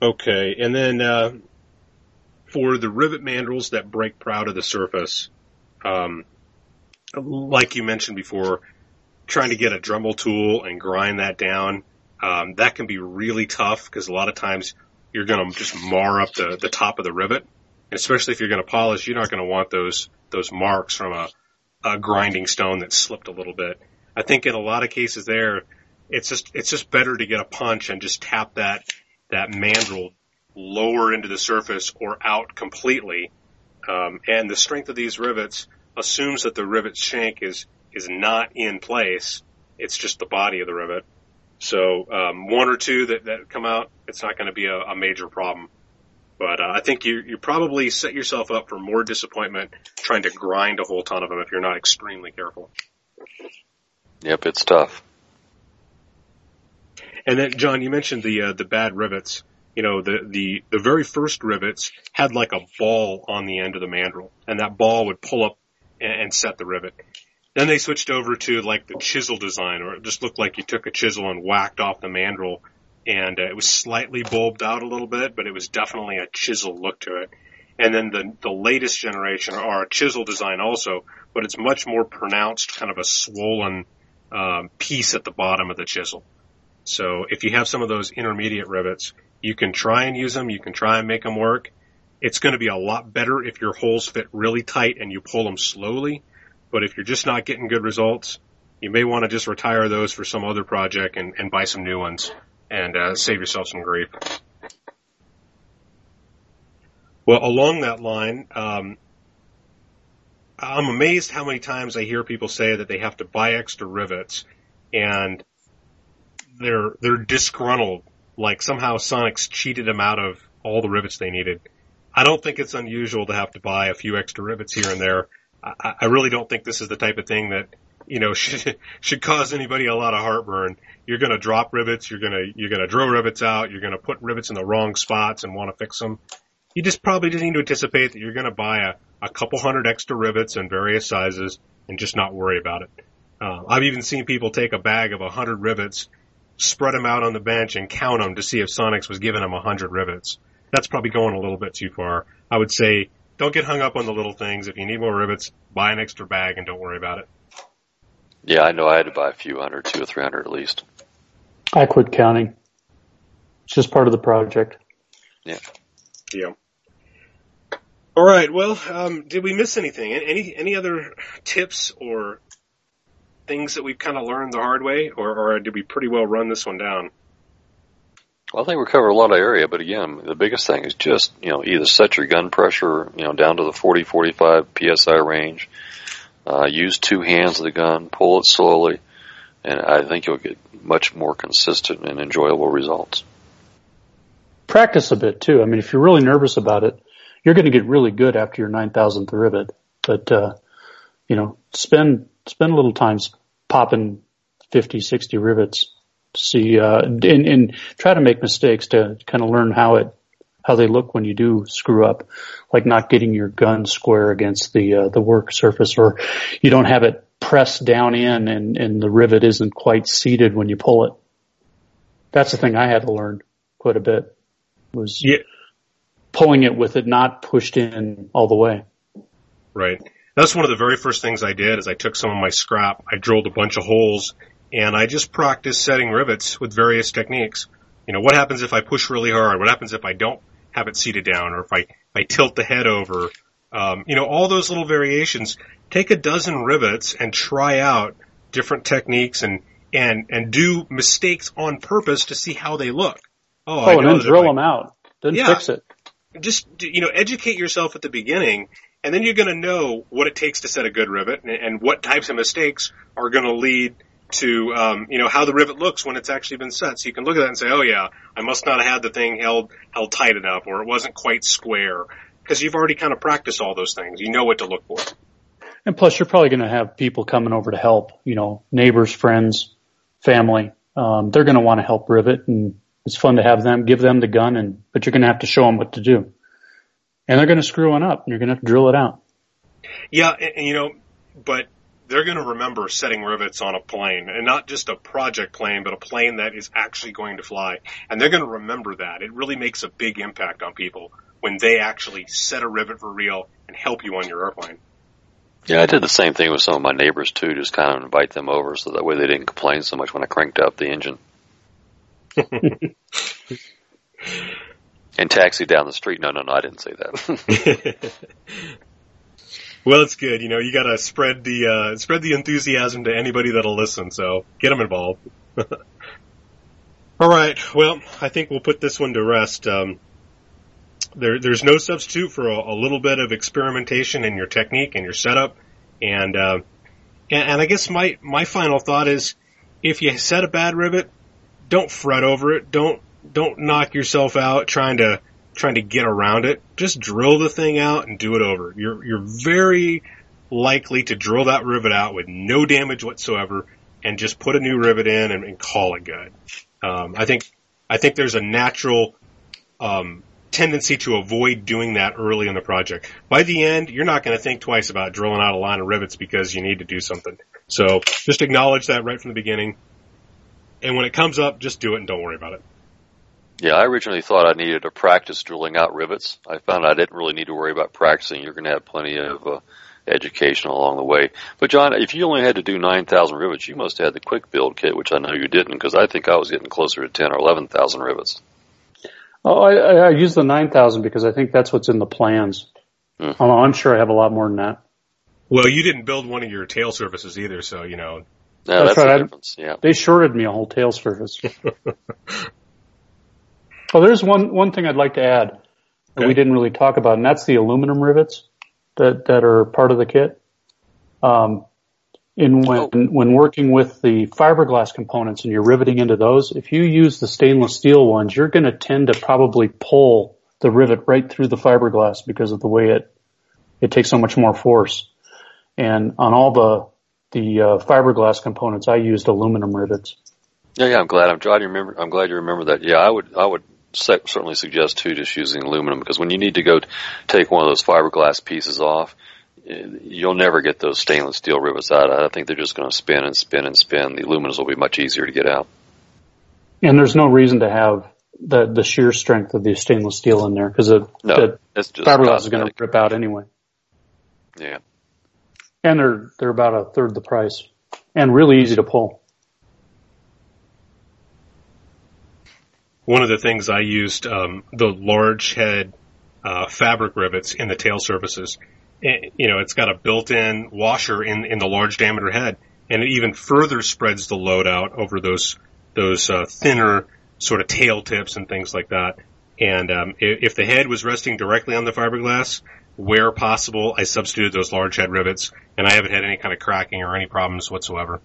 Okay. And then uh, for the rivet mandrels that break proud of the surface, um, like you mentioned before, trying to get a Dremel tool and grind that down, um, that can be really tough because a lot of times you're going to just mar up the, the top of the rivet. And especially if you're going to polish, you're not going to want those those marks from a, a grinding stone that slipped a little bit. I think in a lot of cases there, it's just it's just better to get a punch and just tap that that mandrel lower into the surface or out completely. Um, and the strength of these rivets assumes that the rivet shank is is not in place. It's just the body of the rivet. So um, one or two that, that come out, it's not going to be a, a major problem. But uh, I think you you probably set yourself up for more disappointment trying to grind a whole ton of them if you're not extremely careful. Yep, it's tough. And then, John, you mentioned the uh, the bad rivets. You know, the, the, the very first rivets had like a ball on the end of the mandrel, and that ball would pull up and, and set the rivet. Then they switched over to like the chisel design, or it just looked like you took a chisel and whacked off the mandrel. And uh, it was slightly bulbed out a little bit, but it was definitely a chisel look to it. And then the the latest generation are a chisel design also, but it's much more pronounced, kind of a swollen um, piece at the bottom of the chisel. So if you have some of those intermediate rivets, You can try and use them. You can try and make them work. It's going to be a lot better if your holes fit really tight and you pull them slowly. But if you're just not getting good results, you may want to just retire those for some other project and, and buy some new ones and uh, save yourself some grief. Well, along that line, um, I'm amazed how many times I hear people say that they have to buy extra rivets and they're they're disgruntled, like somehow Sonex cheated them out of all the rivets they needed. I don't think it's unusual to have to buy a few extra rivets here and there. I, I really don't think this is the type of thing that, you know, should should cause anybody a lot of heartburn. You're going to drop rivets, you're going to you're going to drill rivets out, you're going to put rivets in the wrong spots and want to fix them. You just probably just need to anticipate that you're going to buy a, a couple hundred extra rivets in various sizes and just not worry about it. Uh, I've even seen people take a bag of one hundred rivets, spread them out on the bench, and count them to see if Sonex was giving them one hundred rivets. That's probably going a little bit too far. I would say don't get hung up on the little things. If you need more rivets, buy an extra bag and don't worry about it. Yeah, I know I had to buy a few hundred, two or three hundred at least. I quit counting. It's just part of the project. Yeah. Yeah. All right. Well, um, did we miss anything? Any any other tips or things that we've kind of learned the hard way, or, or did we pretty well run this one down? Well, I think we covered a lot of area, but again, the biggest thing is just, you know, either set your gun pressure, you know, down to the forty, forty-five P S I range. Uh, use two hands of the gun, pull it slowly, and I think you'll get much more consistent and enjoyable results. Practice a bit too. I mean, if you're really nervous about it, you're going to get really good after your nine thousandth rivet. But, uh, you know, spend, spend a little time popping fifty, sixty rivets. See, uh, and, and try to make mistakes to kind of learn how it, how they look when you do screw up, like not getting your gun square against the, uh, the work surface, or you don't have it pressed down in and, and the rivet isn't quite seated when you pull it. That's the thing I had to learn quite a bit was, yeah, pulling it with it not pushed in all the way. Right. That's one of the very first things I did is I took some of my scrap, I drilled a bunch of holes, and I just practiced setting rivets with various techniques. You know, what happens if I push really hard? What happens if I don't have it seated down, or if I, if I tilt the head over? Um, you know, all those little variations. Take a dozen rivets and try out different techniques and, and, and do mistakes on purpose to see how they look. Oh, oh I and then drill like, them out. Then yeah. Fix it. Just, you know, educate yourself at the beginning, and then you're going to know what it takes to set a good rivet and, and what types of mistakes are going to lead to, um, you know, how the rivet looks when it's actually been set. So you can look at that and say, oh, yeah, I must not have had the thing held held tight enough, or it wasn't quite square, because you've already kind of practiced all those things. You know what to look for. And plus, you're probably going to have people coming over to help, you know, neighbors, friends, family. Um, they're going to want to help rivet, and it's fun to have them, give them the gun, and but you're going to have to show them what to do. And they're going to screw one up, and you're going to have to drill it out. Yeah, and, and you know, but they're going to remember setting rivets on a plane, and not just a project plane, but a plane that is actually going to fly. And they're going to remember that. It really makes a big impact on people when they actually set a rivet for real and help you on your airplane. Yeah, I did the same thing with some of my neighbors, too, just kind of invite them over so that way they didn't complain so much when I cranked up the engine. And taxi down the street. No, no, no, I didn't say that. Well, it's good. You know, you got to spread the uh, spread the enthusiasm to anybody that'll listen, so get them involved. All right. Well, I think we'll put this one to rest. Um, there, there's no substitute for a, a little bit of experimentation in your technique and your setup. And, uh, and and I guess my, my final thought is if you set a bad rivet, don't fret over it. Don't don't knock yourself out trying to trying to get around it. Just drill the thing out and do it over. You're you're very likely to drill that rivet out with no damage whatsoever, and just put a new rivet in and, and call it good. Um, I think I think there's a natural um, tendency to avoid doing that early in the project. By the end, you're not going to think twice about drilling out a line of rivets because you need to do something. So just acknowledge that right from the beginning. And when it comes up, just do it and don't worry about it. Yeah, I originally thought I needed to practice drilling out rivets. I found I didn't really need to worry about practicing. You're going to have plenty of uh, education along the way. But, John, if you only had to do nine thousand rivets, you must have had the quick build kit, which I know you didn't, because I think I was getting closer to ten or eleven thousand rivets. Oh, I, I use the nine thousand because I think that's what's in the plans. Mm. Although I'm sure I have a lot more than that. Well, you didn't build one of your tail surfaces either, so, you know. No, that's, that's right. The difference. Yeah. They shorted me a whole tail surface. Oh, there's one, one thing I'd like to add okay. that we didn't really talk about, and that's the aluminum rivets that, that are part of the kit. Um, in when, oh. when working with the fiberglass components and you're riveting into those, if you use the stainless steel ones, you're going to tend to probably pull the rivet right through the fiberglass because of the way it, it takes so much more force. And on all the the uh, fiberglass components, I used aluminum rivets. Yeah, yeah, I'm glad. I'm glad you remember. I'm glad you remember that. Yeah, I would. I would se- certainly suggest too, just using aluminum, because when you need to go t- take one of those fiberglass pieces off, you'll never get those stainless steel rivets out. I think they're just going to spin and spin and spin. The aluminums will be much easier to get out. And there's no reason to have the the shear strength of the stainless steel in there because the, no, the fiberglass is going to rip out anyway. Yeah. And they're they're about a third the price, and really easy to pull. One of the things I used um, the large head uh, fabric rivets in the tail surfaces. It, you know, it's got a built-in washer in in the large diameter head, and it even further spreads the load out over those those uh, thinner sort of tail tips and things like that. And um, if, if the head was resting directly on the fiberglass, where possible, I substituted those large head rivets, and I haven't had any kind of cracking or any problems whatsoever.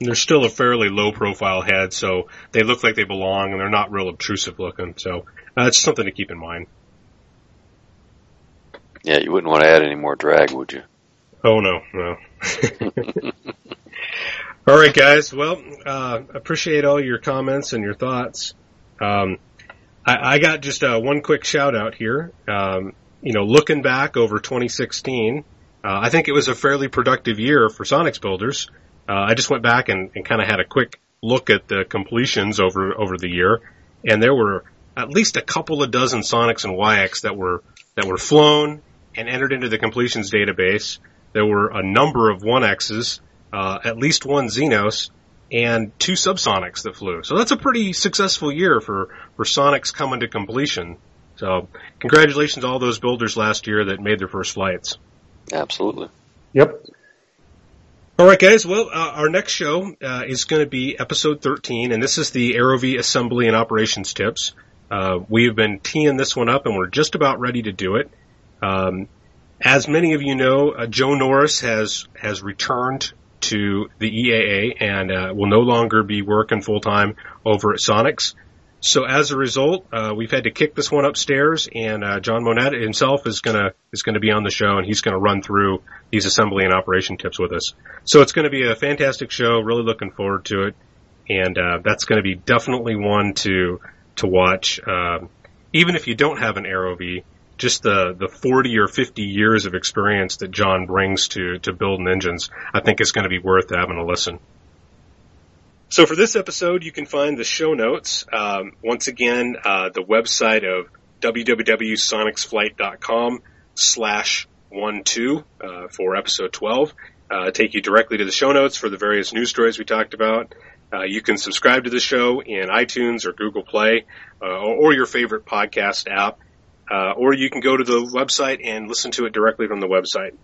And they're still a fairly low-profile head, so they look like they belong, and they're not real obtrusive looking. So that's something to keep in mind. Yeah, you wouldn't want to add any more drag, would you? Oh, no, no. All right, guys. Well, uh appreciate all your comments and your thoughts. Um I got just uh, one quick shout-out here. Um, you know, looking back over twenty sixteen, uh, I think it was a fairly productive year for Sonex builders. Uh, I just went back and, and kind of had a quick look at the completions over over the year, and there were at least a couple of dozen Sonex and Y X that were that were flown and entered into the completions database. There were a number of one X's, uh, at least one Xenos, and two subsonics that flew. So that's a pretty successful year for, for Sonex coming to completion. So congratulations to all those builders last year that made their first flights. Absolutely. Yep. All right, guys. Well, uh, our next show uh, is going to be episode thirteen, and this is the AeroVee Assembly and Operations Tips. Uh, we've been teeing this one up, and we're just about ready to do it. Um, as many of you know, uh, Joe Norris has has returned to the E A A and uh, will no longer be working full-time over at Sonex. So as a result, uh, we've had to kick this one upstairs, and uh, John Monnett himself is going to is gonna be on the show, and he's going to run through these assembly and operation tips with us. So it's going to be a fantastic show, really looking forward to it, and uh, that's going to be definitely one to to watch. Um, even if you don't have an AeroVee, just the, the forty or fifty years of experience that John brings to, to building engines, I think is going to be worth having a listen. So for this episode, you can find the show notes. Um, once again, uh, the website of www.sonexflight.com slash one two, uh, for episode twelve, uh, take you directly to the show notes for the various news stories we talked about. Uh, you can subscribe to the show in iTunes or Google Play, uh, or, or your favorite podcast app. Uh, or you can go to the website and listen to it directly from the website.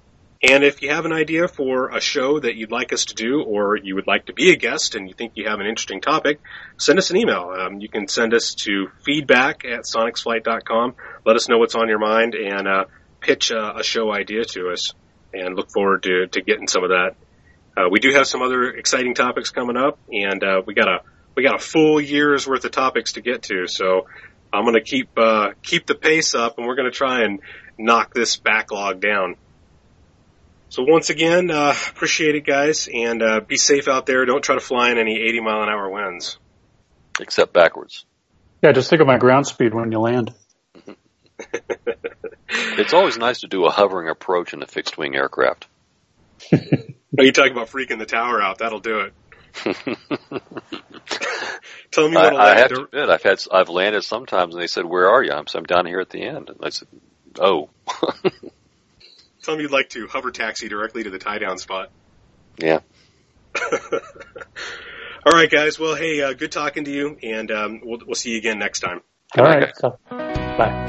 And if you have an idea for a show that you'd like us to do, or you would like to be a guest and you think you have an interesting topic, send us an email. Um, you can send us to feedback at sonexflight.com. Let us know what's on your mind and uh, pitch a, a show idea to us, and look forward to, to getting some of that. Uh, we do have some other exciting topics coming up, and uh, we got a we got a full year's worth of topics to get to, so I'm going to keep uh, keep the pace up, and we're going to try and knock this backlog down. So once again, uh, appreciate it, guys, and uh, be safe out there. Don't try to fly in any eighty-mile-an-hour winds. Except backwards. Yeah, just think of my ground speed when you land. It's always nice to do a hovering approach in a fixed-wing aircraft. Are you talking about freaking the tower out? That'll do it. Tell me what I, I have to admit, I've had I've landed sometimes, and they said, "Where are you?" I'm, so I'm down here at the end, and I said, "Oh." Tell me you'd like to hover taxi directly to the tie down spot. Yeah. All right, guys. Well, hey, uh, good talking to you, and um, we'll we'll see you again next time. All right. So, bye.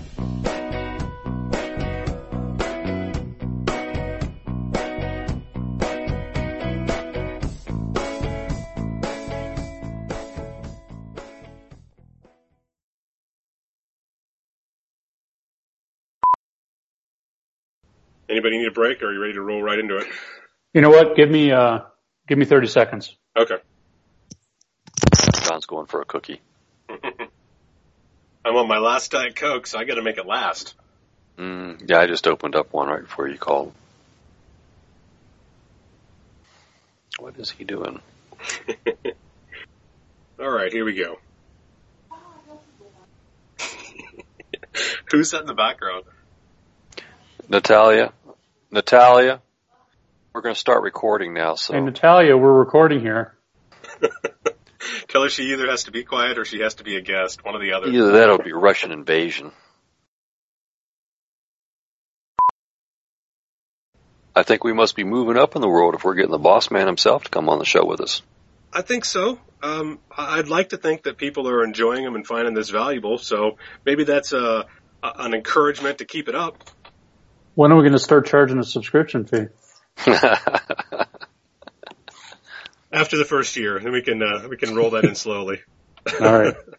Anybody need a break, or are you ready to roll right into it? You know what? Give me uh, give me thirty seconds. Okay. John's going for a cookie. I'm on my last Diet Coke, so I got to make it last. Mm, yeah, I just opened up one right before you called. What is he doing? All right, here we go. Who's that in the background? Natalia. Natalia, we're going to start recording now. So, hey, Natalia, we're recording here. Tell her she either has to be quiet or she has to be a guest, one or the other. Either that or it'll be Russian invasion. I think we must be moving up in the world if we're getting the boss man himself to come on the show with us. I think so. Um, I'd like to think that people are enjoying them and finding this valuable, so maybe that's a, a, an encouragement to keep it up. When are we going to start charging a subscription fee? After the first year, then we can uh, we can roll that in slowly. All right.